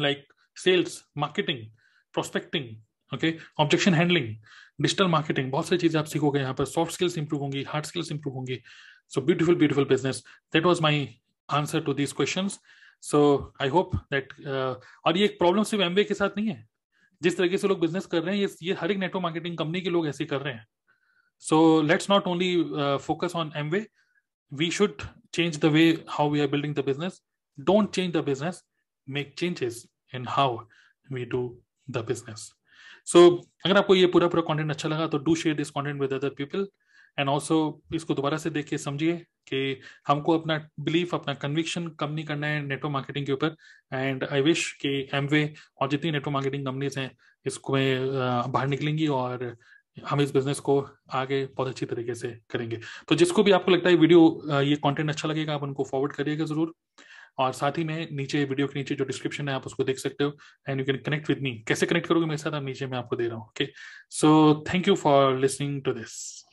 like sales, marketing, prospecting, okay, objection handling, digital marketing, बहुत सारी चीजें आप सीखोगे यहाँ पर। सॉफ्ट स्किल्स इंप्रूव होंगी, हार्ड स्किल्स इंप्रूव होंगी। So beautiful, beautiful business. That was my answer to these questions. So I hope that uh, और ये एक प्रॉब्लम सिर्फ एमवे के साथ नहीं है। जिस तरीके से लोग बिजनेस कर रहे हैं, ये ये हर एक नेटवर्क मार्केटिंग कंपनी के लोग ऐसे कर रहे हैं। So let's not only uh, focus on Amway. We should change the way how we are building the business. Don't change the business. Make changes in how we do the business. So अगर आपको ये पूरा पूरा content अच्छा लगा तो do share this content with other people. And also इसको दोबारा से देख के समझिए कि हमको अपना बिलीफ, अपना कन्विक्शन कम नहीं करना है नेटवर्क मार्केटिंग के ऊपर। एंड आई विश कि एमवे और जितनी नेटवर्क मार्केटिंग कंपनीज हैं इसको बाहर निकलेंगी और हम इस बिजनेस को आगे बहुत अच्छी तरीके से करेंगे। तो जिसको भी आपको लगता है वीडियो, ये कंटेंट अच्छा लगेगा, आप उनको फॉरवर्ड करिएगा ज़रूर। और साथ ही में नीचे वीडियो के नीचे जो डिस्क्रिप्शन है आप उसको देख सकते हो। And you can connect with me. कैसे कनेक्ट करोगे मेरे साथ, आप नीचे मैं आपको दे रहा हूँ। Okay, so thank you for listening to this.